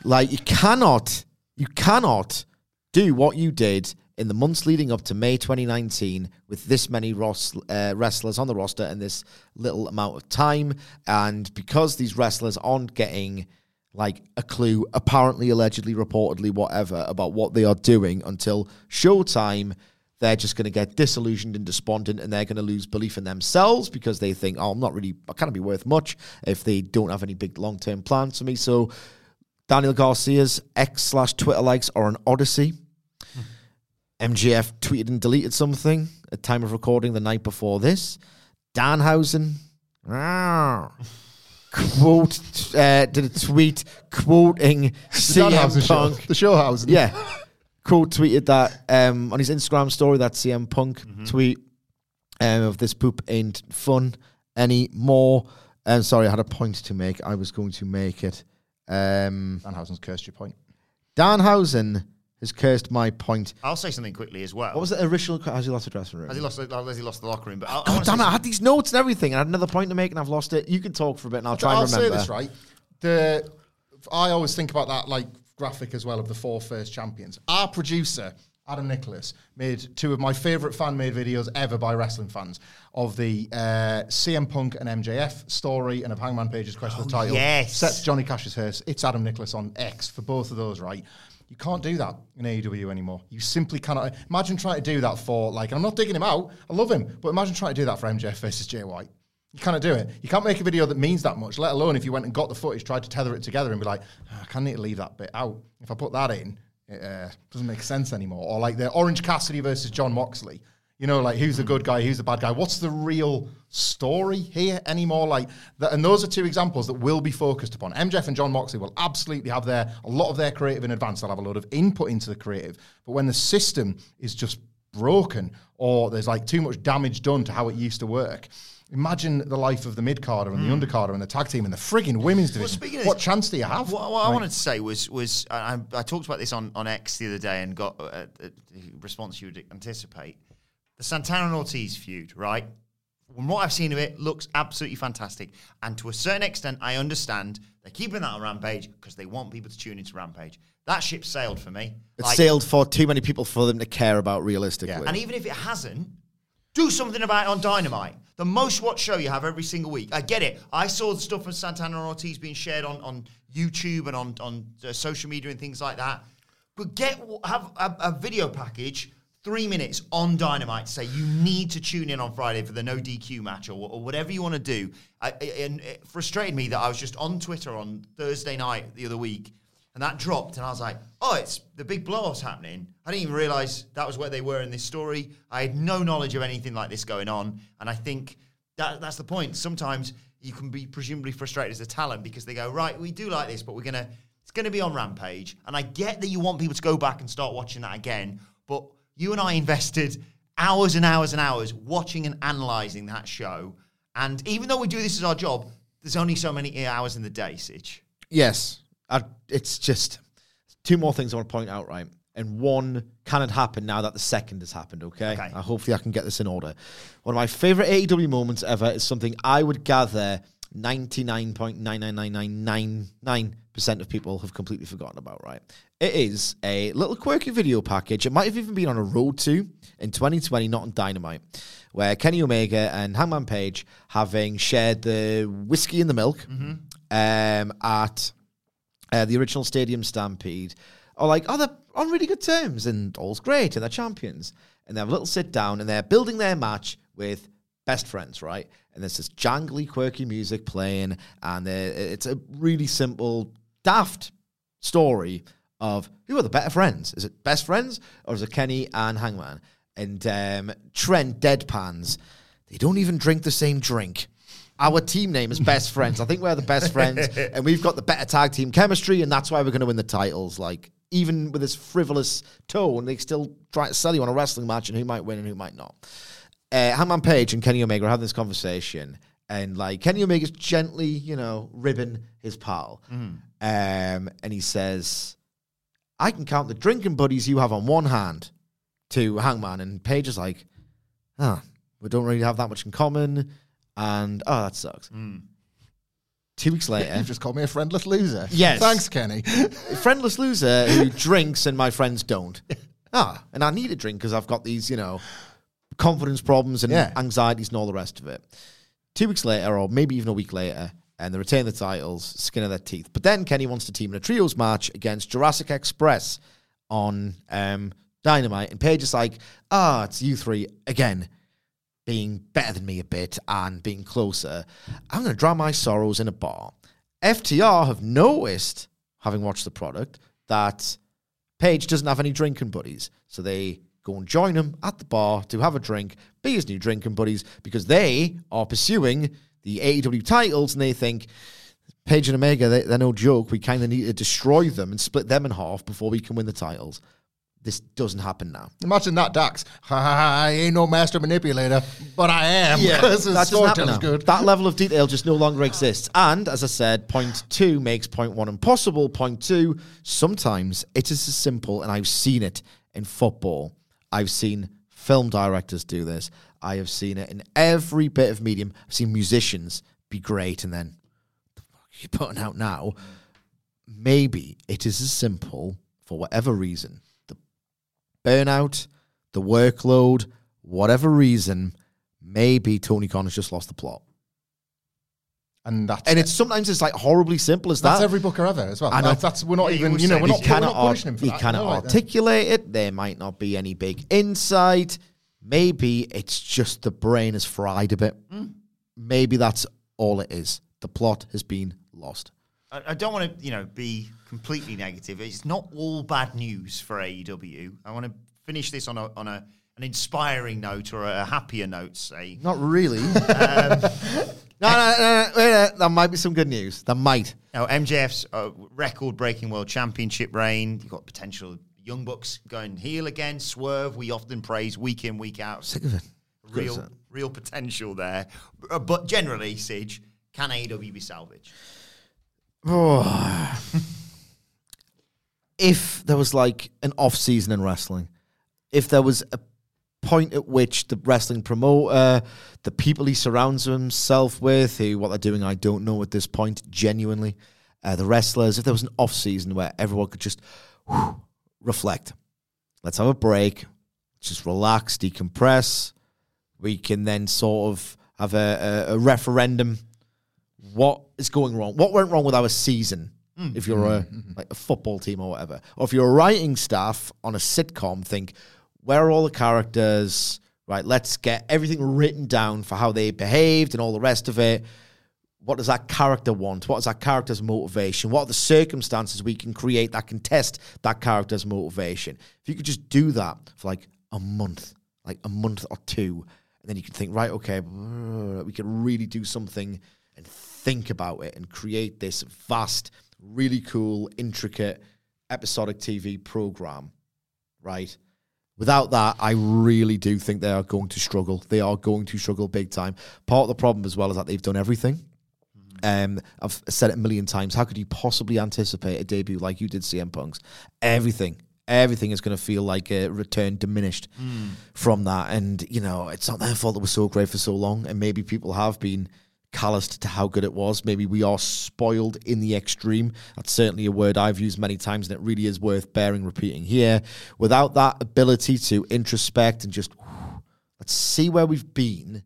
Like, you cannot, you cannot do what you did in the months leading up to May twenty nineteen with this many ros- uh, wrestlers on the roster in this little amount of time. And because these wrestlers aren't getting... like a clue, apparently, allegedly, reportedly, whatever, about what they are doing until showtime, they're just going to get disillusioned and despondent, and they're going to lose belief in themselves because they think, oh, I'm not really, I can't be worth much if they don't have any big long-term plans for me. So Daniel Garcia's X slash Twitter likes are an odyssey. Mm-hmm. M J F tweeted and deleted something at time of recording the night before this. Danhausen. Quote uh, did a tweet quoting C M Punk. The Showhouse, yeah. Quote tweeted that um, on his Instagram story, that C M Punk mm-hmm. tweet um, of this poop ain't fun anymore. Um, sorry, I had a point to make. I was going to make it. Um, Danhausen's cursed your point. Danhausen has cursed my point. I'll say something quickly as well. What was the original? Has he lost the dressing room? Has he lost? Has he lost the locker room? But I'll, oh, I damn it! I had these notes and everything, and I had another point to make, and I've lost it. You can talk for a bit, and I'll try I'll and remember. I'll say this right. The I always think about that like graphic as well of the four first champions. Our producer Adam Nicholas made two of my favourite fan-made videos ever by wrestling fans of the uh, C M Punk and M J F story and of Hangman Page's quest for the title. Yes, sets Johnny Cash's hearse. It's Adam Nicholas on X for both of those, right? You can't do that in A E W anymore. You simply cannot. Imagine trying to do that for, like, and I'm not digging him out. I love him. But imagine trying to do that for M J F versus Jay White. You cannot do it. You can't make a video that means that much, let alone if you went and got the footage, tried to tether it together and be like, oh, I kind of need to leave that bit out. If I put that in, it uh, doesn't make sense anymore. Or like the Orange Cassidy versus Jon Moxley. You know, like, who's the good guy, who's the bad guy? What's the real story here anymore? Like, that, and those are two examples that will be focused upon. M J F and Jon Moxley will absolutely have their a lot of their creative in advance. They'll have a lot of input into the creative. But when the system is just broken or there's, like, too much damage done to how it used to work, imagine the life of the mid-carder and mm. the undercarder and the tag team and the frigging women's division. Well, what this, chance do you have? What, what I mean. wanted to say was, was I, I talked about this on, on X the other day and got a, a response you would anticipate. The Santana and Ortiz feud, right? From what I've seen of it, looks absolutely fantastic. And to a certain extent, I understand they're keeping that on Rampage because they want people to tune into Rampage. That ship sailed for me. It's like, sailed for too many people for them to care about realistically. Yeah. And even if it hasn't, do something about it on Dynamite. The most watched show you have every single week. I get it. I saw the stuff of Santana and Ortiz being shared on, on YouTube and on, on uh, social media and things like that. But get have a, a video package... Three minutes on Dynamite to say you need to tune in on Friday for the no D Q match or, or whatever you want to do. I, and it frustrated me that I was just on Twitter on Thursday night the other week and that dropped and I was like, oh, it's the big blow-off's happening. I didn't even realise that was where they were in this story. I had no knowledge of anything like this going on. And I think that that's the point. Sometimes you can be presumably frustrated as a talent because they go, right, we do like this, but we're going to, it's going to be on Rampage. And I get that you want people to go back and start watching that again, but you and I invested hours and hours and hours watching and analysing that show. And even though we do this as our job, there's only so many hours in the day, Sitch. Yes. I, it's just two more things I want to point out, right? And one cannot happen now that the second has happened, okay? okay. Uh, hopefully I can get this in order. One of my favourite A E W moments ever is something I would gather ninety-nine point nine nine nine nine nine percent of people have completely forgotten about, right? It is a little quirky video package. It might have even been on a road to in twenty twenty, not on Dynamite, where Kenny Omega and Hangman Page, having shared the whiskey and the milk mm-hmm. um, at uh, the original Stadium Stampede, are like, oh, they're on really good terms, and all's great, and they're champions. And they have a little sit down, and they're building their match with Best Friends, right? And there's this jangly, quirky music playing, and it's a really simple, daft story of who are the better friends? Is it Best Friends, or is it Kenny and Hangman? And um, Trent deadpans, they don't even drink the same drink. Our team name is Best Friends. I think we're the best friends, and we've got the better tag team chemistry, and that's why we're going to win the titles. Like, even with this frivolous tone, they still try to sell you on a wrestling match and who might win and who might not. Uh, Hangman Page and Kenny Omega are having this conversation, and like Kenny Omega's gently, you know, ribbing his pal. Mm. Um, and he says, I can count the drinking buddies you have on one hand to Hangman. And Page is like, ah, oh, we don't really have that much in common. And oh, that sucks. Mm. Two weeks later. You just called me a friendless loser. Yes. Thanks, Kenny. A friendless loser who drinks and my friends don't. Ah, and I need a drink because I've got these, you know, confidence problems and yeah. anxieties and all the rest of it. Two weeks later, or maybe even a week later, and they retain the titles, skin of their teeth. But then Kenny wants to team in a trios match against Jurassic Express on um, Dynamite. And Paige is like, ah, oh, it's you three again being better than me a bit and being closer. I'm going to drown my sorrows in a bar. F T R have noticed, having watched the product, that Paige doesn't have any drinking buddies. So they go and join him at the bar to have a drink, be his new drinking buddies, because they are pursuing the A E W titles, and they think, Page and Omega, they, they're no joke. We kind of need to destroy them and split them in half before we can win the titles. This doesn't happen now. Imagine that, Dax. I ain't no master manipulator, but I am. Yeah, that doesn't happen now. Good. That level of detail just no longer exists. And, as I said, point two makes point one impossible. Point two, sometimes it is as simple, and I've seen it in football. I've seen film directors do this. I have seen it in every bit of medium. I've seen musicians be great, and then, what the fuck are you putting out now? Maybe it is as simple, for whatever reason, the burnout, the workload, whatever reason, maybe Tony Khan has just lost the plot. And that's and it. it's sometimes it's like horribly simple as that's that. That's every booker ever as well. And that's, that's we're not even you know we're not, cannot, we're not punishing him for he that. He cannot no, articulate it. There might not be any big insight. Maybe it's just the brain is fried a bit. Mm. Maybe that's all it is. The plot has been lost. I, I don't want to you know be completely negative. It's not all bad news for A E W. I want to finish this on a on a an inspiring note or a happier note. Say not really. Um, No, no, no, no, no, no, that might be some good news. That might. Now, M J F's uh, record-breaking world championship reign. You've got potential Young Bucks going heel again. Swerve, we often praise week in, week out. Sick of it. Real, of real potential there. But generally, Sidge, can A E W be salvaged? Oh. If there was like an off-season in wrestling, if there was a point at which the wrestling promoter, the people he surrounds himself with, who what they're doing I don't know at this point, genuinely, uh, the wrestlers, if there was an off season where everyone could just whew, reflect, let's have a break, just relax, decompress, we can then sort of have a, a, a referendum. What is going wrong? What went wrong with our season? Mm. If you're mm-hmm. a, like a football team or whatever, or if you're a writing staff on a sitcom, think, where are all the characters? Right, let's get everything written down for how they behaved and all the rest of it. What does that character want? What is that character's motivation? What are the circumstances we can create that can test that character's motivation? If you could just do that for like a month, like a month or two, and then you can think, right, okay, we can really do something and think about it and create this vast, really cool, intricate, episodic T V program, right? Without that, I really do think they are going to struggle. They are going to struggle big time. Part of the problem as well is that they've done everything. Um, I've said it a million times. How could you possibly anticipate a debut like you did C M Punk's? Everything. Everything is going to feel like a return diminished mm. from that. And, you know, it's not their fault that we're so great for so long. And maybe people have been calloused to how good it was. Maybe we are spoiled in the extreme. That's certainly a word I've used many times, and it really is worth bearing repeating here. Without that ability to introspect and just, whew, let's see where we've been,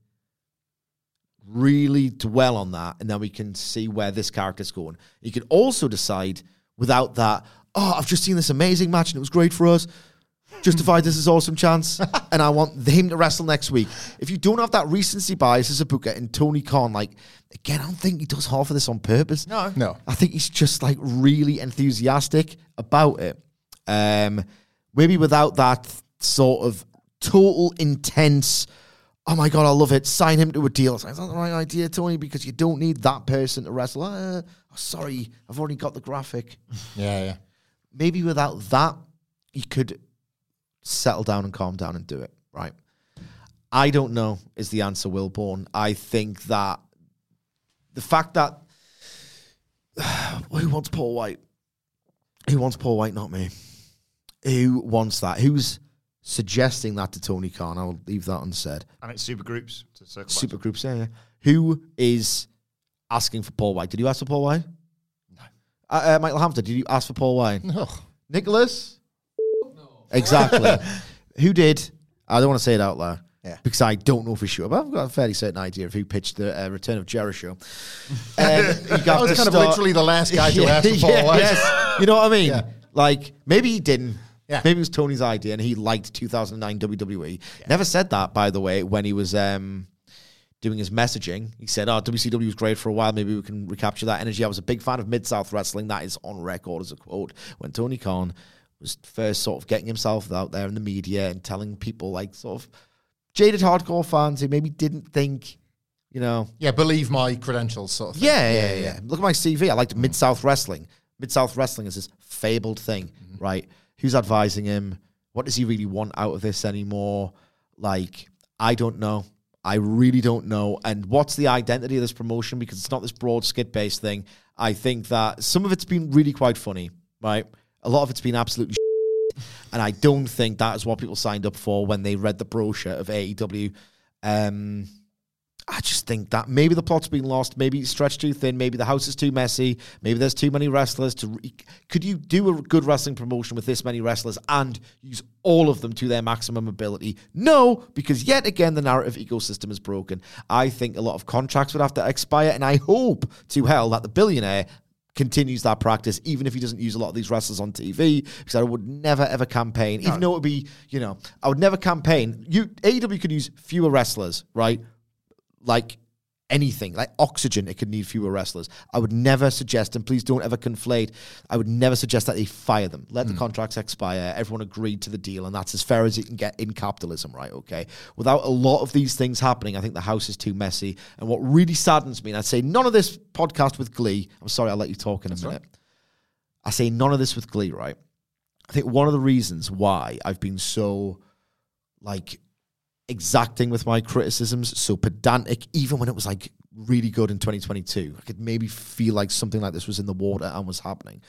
really dwell on that, and then we can see where this character's going. You could also decide without that, oh, I've just seen this amazing match and it was great for us. Justified this is awesome chance, and I want him to wrestle next week. If you don't have that recency bias as a booker, and Tony Khan, like, again, I don't think he does half of this on purpose. No. No. I think he's just, like, really enthusiastic about it. Um, maybe without that th- sort of total intense, oh, my God, I love it, sign him to a deal. It's like, is that the right idea, Tony? Because you don't need that person to wrestle. Uh, oh, sorry, I've already got the graphic. Yeah, yeah. Maybe without that, you could settle down and calm down and do it, right? I don't know is the answer, Wilbourn. I think that the fact that who wants Paul White? Who wants Paul White, not me? Who wants that? Who's suggesting that to Tony Khan? I will leave that unsaid. And it's supergroups. Supergroups, yeah, yeah. Who is asking for Paul White? Did you ask for Paul White? No. Uh, uh, Michael Hamflett, did you ask for Paul White? No. Nicholas? Exactly. Who did? I don't want to say it out loud. Yeah. Because I don't know for sure, but I've got a fairly certain idea of who pitched the uh, Return of Jericho. Um, that was kind of literally the last guy to ask for Paul White. Yes. You know what I mean? Yeah. Like, maybe he didn't. Yeah. Maybe it was Tony's idea and he liked two thousand nine W W E. Yeah. Never said that, by the way, when he was um, doing his messaging. He said, oh, W C W was great for a while. Maybe we can recapture that energy. I was a big fan of Mid-South Wrestling. That is on record as a quote. When Tony Khan was first sort of getting himself out there in the media and telling people, like, sort of jaded hardcore fans who maybe didn't think, you know. Yeah, believe my credentials sort of thing. Yeah, yeah, yeah. yeah. yeah. Look at my C V. I liked mm-hmm. Mid-South Wrestling. Mid-South Wrestling is this fabled thing, mm-hmm. right? Who's advising him? What does he really want out of this anymore? Like, I don't know. I really don't know. And what's the identity of this promotion? Because it's not this broad skit-based thing. I think that some of it's been really quite funny, right? A lot of it's been absolutely shit, and I don't think that is what people signed up for when they read the brochure of A E W. Um, I just think that maybe the plot's been lost, maybe it's stretched too thin, maybe the house is too messy, maybe there's too many wrestlers. To re- Could you do a good wrestling promotion with this many wrestlers and use all of them to their maximum ability? No, because yet again, the narrative ecosystem is broken. I think a lot of contracts would have to expire, and I hope to hell that the billionaire continues that practice, even if he doesn't use a lot of these wrestlers on T V, because I would never, ever campaign, even no. though it would be, you know, I would never campaign. You, A E W could use fewer wrestlers, right? Like anything, like oxygen, it could need fewer wrestlers. I would never suggest, and please don't ever conflate, I would never suggest that they fire them. Let mm. the contracts expire. Everyone agreed to the deal, and that's as fair as it can get in capitalism, right? Okay. Without a lot of these things happening, I think the house is too messy. And what really saddens me, and I'd say none of this podcast with glee, I'm sorry, I'll let you talk in a that's minute. Right. I say none of this with glee, right? I think one of the reasons why I've been so, like, exacting with my criticisms, so pedantic, even when it was like really good in twenty twenty-two. I could maybe feel like something like this was in the water and was happening.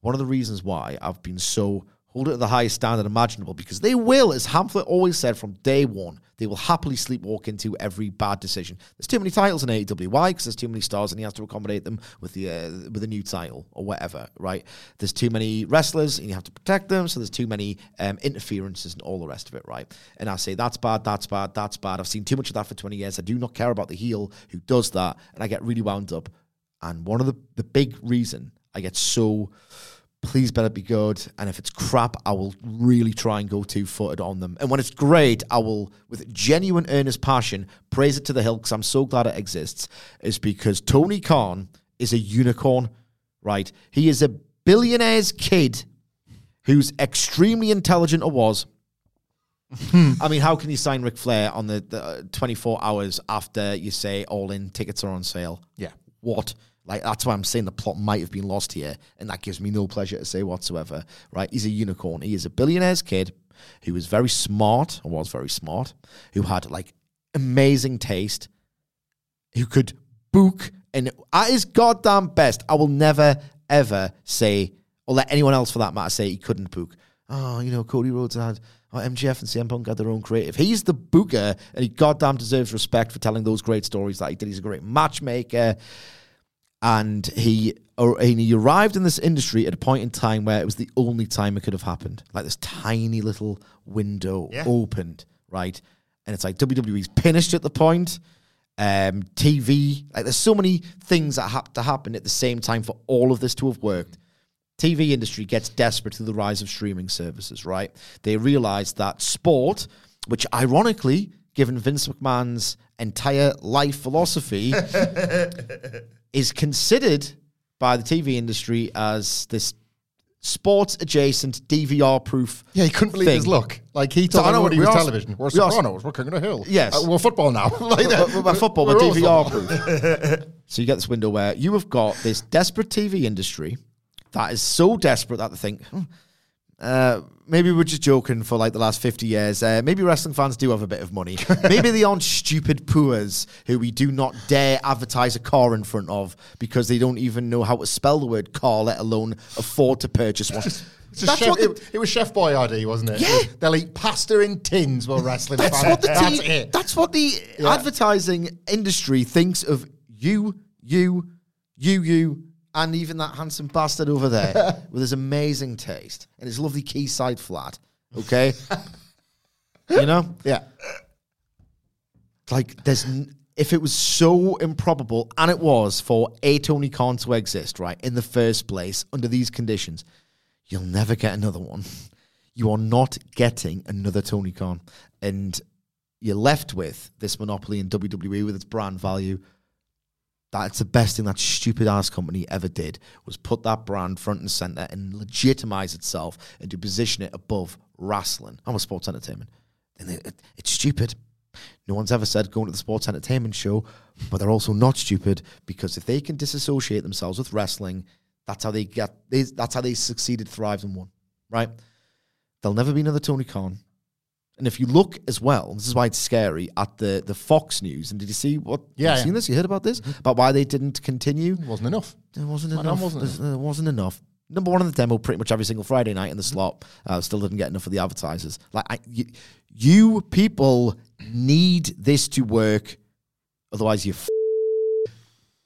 One of the reasons why I've been so hold it to the highest standard imaginable, because they will, as Hamflett always said from day one, they will happily sleepwalk into every bad decision. There's too many titles in A E W. Why? Because there's too many stars and he has to accommodate them with the uh, with a new title or whatever, right? There's too many wrestlers and you have to protect them, so there's too many um, interferences and all the rest of it, right? And I say, that's bad, that's bad, that's bad. I've seen too much of that for twenty years. I do not care about the heel who does that, and I get really wound up. And one of the, the big reason I get so... please better be good, and if it's crap, I will really try and go two-footed on them. And when it's great, I will, with genuine, earnest passion, praise it to the hill, because I'm so glad it exists, is because Tony Khan is a unicorn, right? He is a billionaire's kid who's extremely intelligent, or was. I mean, how can you sign Ric Flair on the, the twenty-four hours after you say, all-in, tickets are on sale? Yeah. What? Like, that's why I'm saying the plot might have been lost here, and that gives me no pleasure to say whatsoever, right? He's a unicorn. He is a billionaire's kid who was very smart, or was very smart, who had, like, amazing taste, who could book, and at his goddamn best, I will never, ever say, or let anyone else for that matter say he couldn't book. Oh, you know, Cody Rhodes had... Oh, M J F and C M Punk got their own creative. He's the booker, and he goddamn deserves respect for telling those great stories that he did. He's a great matchmaker, and he or, and he arrived in this industry at a point in time where it was the only time it could have happened. Like this tiny little window yeah. opened, right? And it's like W W E's finished at the point. Um, T V, like there's so many things that have to happen at the same time for all of this to have worked. T V industry gets desperate through the rise of streaming services, right? They realize that sport, which ironically, given Vince McMahon's entire life philosophy, is considered by the T V industry as this sports-adjacent, D V R-proof Yeah, he couldn't believe thing. his luck. Like, he told so, everybody he was television. We're Sopranos. We're King of the Hill. Yes. Uh, we're football now. like, we're, we're, we're football. We're, we're D V R-proof. So you get this window where you have got this desperate T V industry that is so desperate that they think, hmm, uh, maybe we're just joking for, like, the last fifty years. Uh, maybe wrestling fans do have a bit of money. Maybe they aren't stupid poors who we do not dare advertise a car in front of because they don't even know how to spell the word car, let alone afford to purchase one. That's chef, what the, it, it was Chef Boyardee, wasn't it? Yeah. It was, they'll eat pasta in tins while wrestling. That's, what the, that's, it. that's what the yeah. advertising industry thinks of you, you, you, you, and even that handsome bastard over there with his amazing taste and his lovely quayside flat, okay? You know? Yeah. Like, there's n- if it was so improbable, and it was, for a Tony Khan to exist, right, in the first place, under these conditions, you'll never get another one. You are not getting another Tony Khan. And you're left with this monopoly in W W E with its brand value. That's the best thing that stupid-ass company ever did, was put that brand front and centre and legitimise itself and to position it above wrestling. I'm a sports entertainment. And it, it, it's stupid. No one's ever said going to the sports entertainment show, but they're also not stupid because if they can disassociate themselves with wrestling, that's how they get. They, that's how they succeeded, thrived, and won, right? There'll never be another Tony Khan. And if you look as well, this is why it's scary, at the, the Fox News. And did you see what? Yeah, you yeah. seen this? You heard about this? Mm-hmm. About why they didn't continue? It wasn't enough. It wasn't enough. Wasn't it enough. wasn't enough. Number one in the demo pretty much every single Friday night in the slot. Uh, still didn't get enough of the advertisers. Like I, you, you people need this to work. Otherwise, you f***.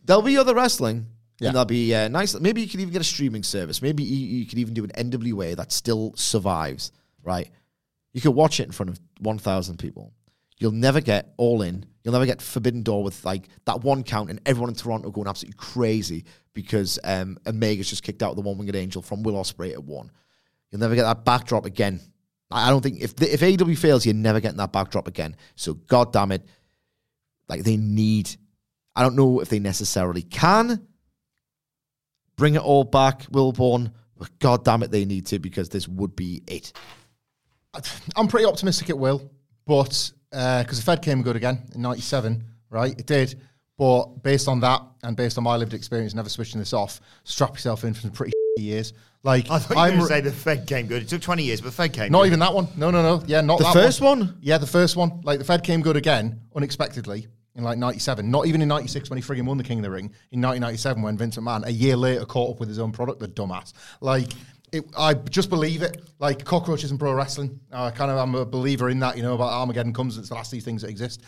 There'll be other wrestling. Yeah. And that'll be uh, nice. Maybe you could even get a streaming service. Maybe you, you could even do an N W A that still survives, right? You could watch it in front of one thousand people. You'll never get All In. You'll never get Forbidden Door with like that one count and everyone in Toronto going absolutely crazy because um, Omega's just kicked out the One Winged Angel from Will Ospreay at one. You'll never get that backdrop again. I don't think, if the, if A E W fails, you're never getting that backdrop again. So God damn it. Like they need, I don't know if they necessarily can bring it all back, Wilbourn, but God damn it, they need to because this would be it. I'm pretty optimistic it will, but because uh, the Fed came good again in ninety-seven, right? It did, but based on that and based on my lived experience, never switching this off, strap yourself in for some pretty years. Like I thought you were going to say the Fed came good. It took twenty years, but the Fed came good. Not even that one. No, no, no. Yeah, not that one. The first one? Yeah, the first one. Like the Fed came good again, unexpectedly, in like ninety-seven. Not even in ninety-six when he frigging won the King of the Ring. In nineteen ninety-seven when Vince McMahon, a year later, caught up with his own product, the dumbass. Like... It, I just believe it. Like cockroaches in pro wrestling. I kind of am a believer in that, you know, about Armageddon comes and it's the last of these things that exist.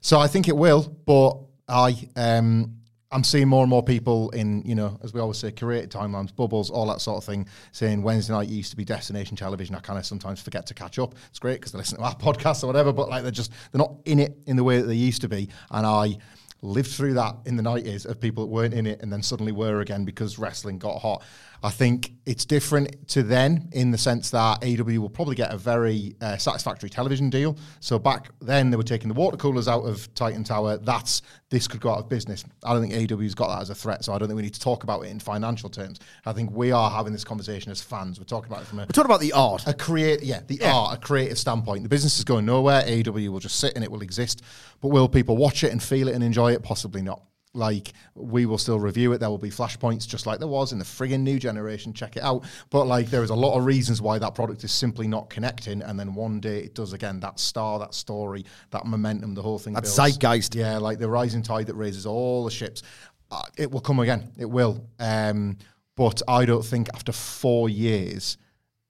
So I think it will, but I, um, I'm seeing more and more people in, you know, as we always say, curated timelines, bubbles, all that sort of thing, saying Wednesday night used to be destination television. I kind of sometimes forget to catch up. It's great because they listen to our podcast or whatever, but like they're just, they're not in it in the way that they used to be. And I... lived through that in the nineties of people that weren't in it and then suddenly were again because wrestling got hot. I think it's different to then in the sense that A E W will probably get a very uh, satisfactory television deal. So back then they were taking the water coolers out of Titan Tower. That's, this could go out of business. I don't think A E W's got that as a threat, so I don't think we need to talk about it in financial terms. I think we are having this conversation as fans. We're talking about it from a... We're talking about the art. A create, yeah, the yeah. art, a creative standpoint. The business is going nowhere. A E W will just sit and it will exist. But will people watch it and feel it and enjoy it? Possibly not. Like, we will still review it. There will be flashpoints just like there was in the friggin' new generation. Check it out. But, like, there is a lot of reasons why that product is simply not connecting. And then one day it does again. That star, that story, that momentum, the whole thing. That builds. Zeitgeist. Yeah, like the rising tide that raises all the ships. Uh, it will come again. It will. Um, but I don't think after four years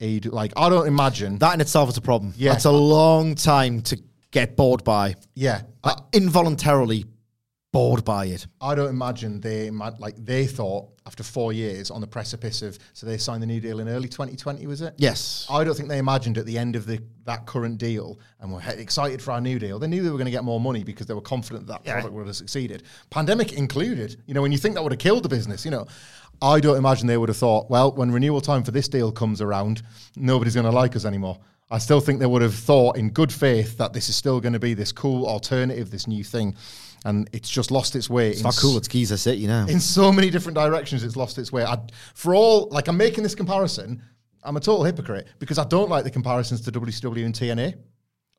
A E W. Like, I don't imagine. That in itself is a problem. Yeah. That's a long time to get bored by. Yeah. Like, I, involuntarily bored by it. I don't imagine they, like, they thought after four years on the precipice of, so they signed the new deal in early twenty twenty, was it? Yes. I don't think they imagined at the end of the that current deal and were excited for our new deal. They knew they were going to get more money because they were confident that yeah. product would have succeeded. Pandemic included. You know, when you think that would have killed the business, you know. I don't imagine they would have thought, well, when renewal time for this deal comes around, nobody's going to like us anymore. I still think they would have thought in good faith that this is still going to be this cool alternative, this new thing. And it's just lost its way. It's not cool. It's Giza City now. In so many different directions, it's lost its way. I, for all, like, I'm making this comparison, I'm a total hypocrite because I don't like the comparisons to W C W and T N A.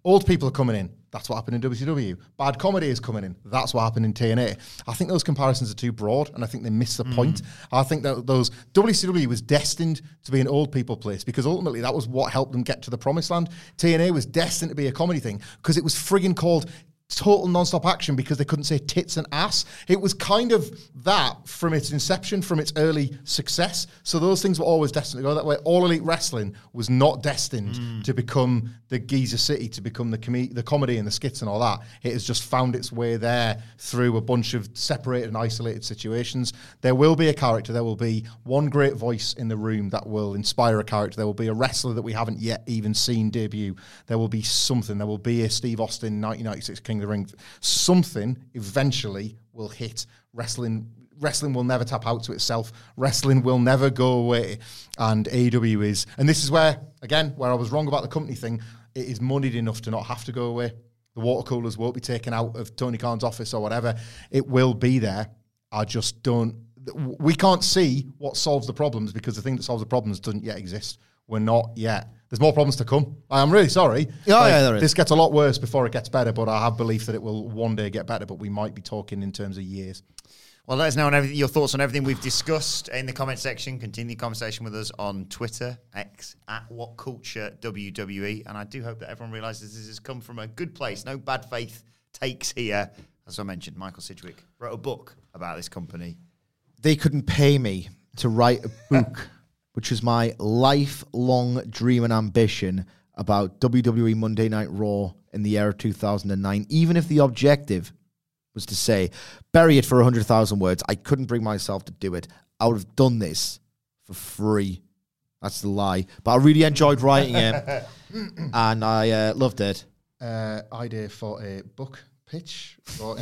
Old people are coming in. That's what happened in W C W. Bad comedy is coming in. That's what happened in T N A. I think those comparisons are too broad, and I think they miss the mm. point. I think that those W C W was destined to be an old people place because ultimately that was what helped them get to the promised land. T N A was destined to be a comedy thing because it was frigging called total non-stop action because they couldn't say tits and ass. It was kind of that from its inception, from its early success. So those things were always destined to go that way. All Elite Wrestling was not destined mm. to become the Giza City, to become the, com- the comedy and the skits and all that. It has just found its way there through a bunch of separated and isolated situations. There will be a character. There will be one great voice in the room that will inspire a character. There will be a wrestler that we haven't yet even seen debut. There will be something. There will be a Steve Austin nineteen ninety-six King the Ring. Something eventually will hit. Wrestling wrestling will never tap out to itself. Wrestling will never go away. And A E W is, and this is where, again, where I was wrong about the company thing, it is moneyed enough to not have to go away. The water coolers won't be taken out of Tony Khan's office or whatever. It will be there. I just don't, we can't see what solves the problems because the thing that solves the problems doesn't yet exist. We're not yet. There's more problems to come. I'm really sorry. Oh, like, yeah, there is. This gets a lot worse before it gets better, but I have belief that it will one day get better, but we might be talking in terms of years. Well, let us know on your thoughts on everything we've discussed in the comment section. Continue the conversation with us on Twitter, X, at What Culture W W E. And I do hope that everyone realises this has come from a good place. No bad faith takes here. As I mentioned, Michael Sidgwick wrote a book about this company. They couldn't pay me to write a book which was my lifelong dream and ambition about W W E Monday Night Raw in the era of two thousand nine. Even if the objective was to say, bury it for one hundred thousand words, I couldn't bring myself to do it. I would have done this for free. That's the lie. But I really enjoyed writing it, and I uh, loved it. Uh, idea for a book pitch. Or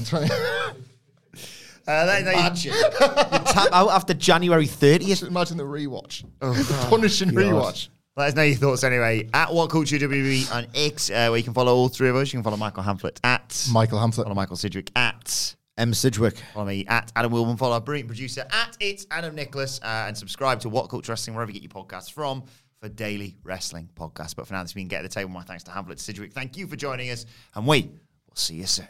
Uh, they, they, imagine. You tap out after January thirtieth. Imagine the rewatch. Oh, the punishing God. Rewatch. Let us know your thoughts anyway. At What Culture W W E on X, uh, where you can follow all three of us. You can follow Michael Hamflett at Michael Hamflett. Follow Michael Sidgwick at M. Sidgwick. Follow me at Adam Wilbourn. Follow our brilliant producer at It's Adam Nicholas. Uh, and subscribe to What Culture Wrestling, wherever you get your podcasts from, for daily wrestling podcasts. But for now, this has been Get at the Table. My thanks to Hamflett, Sidgwick. Thank you for joining us. And we will see you soon.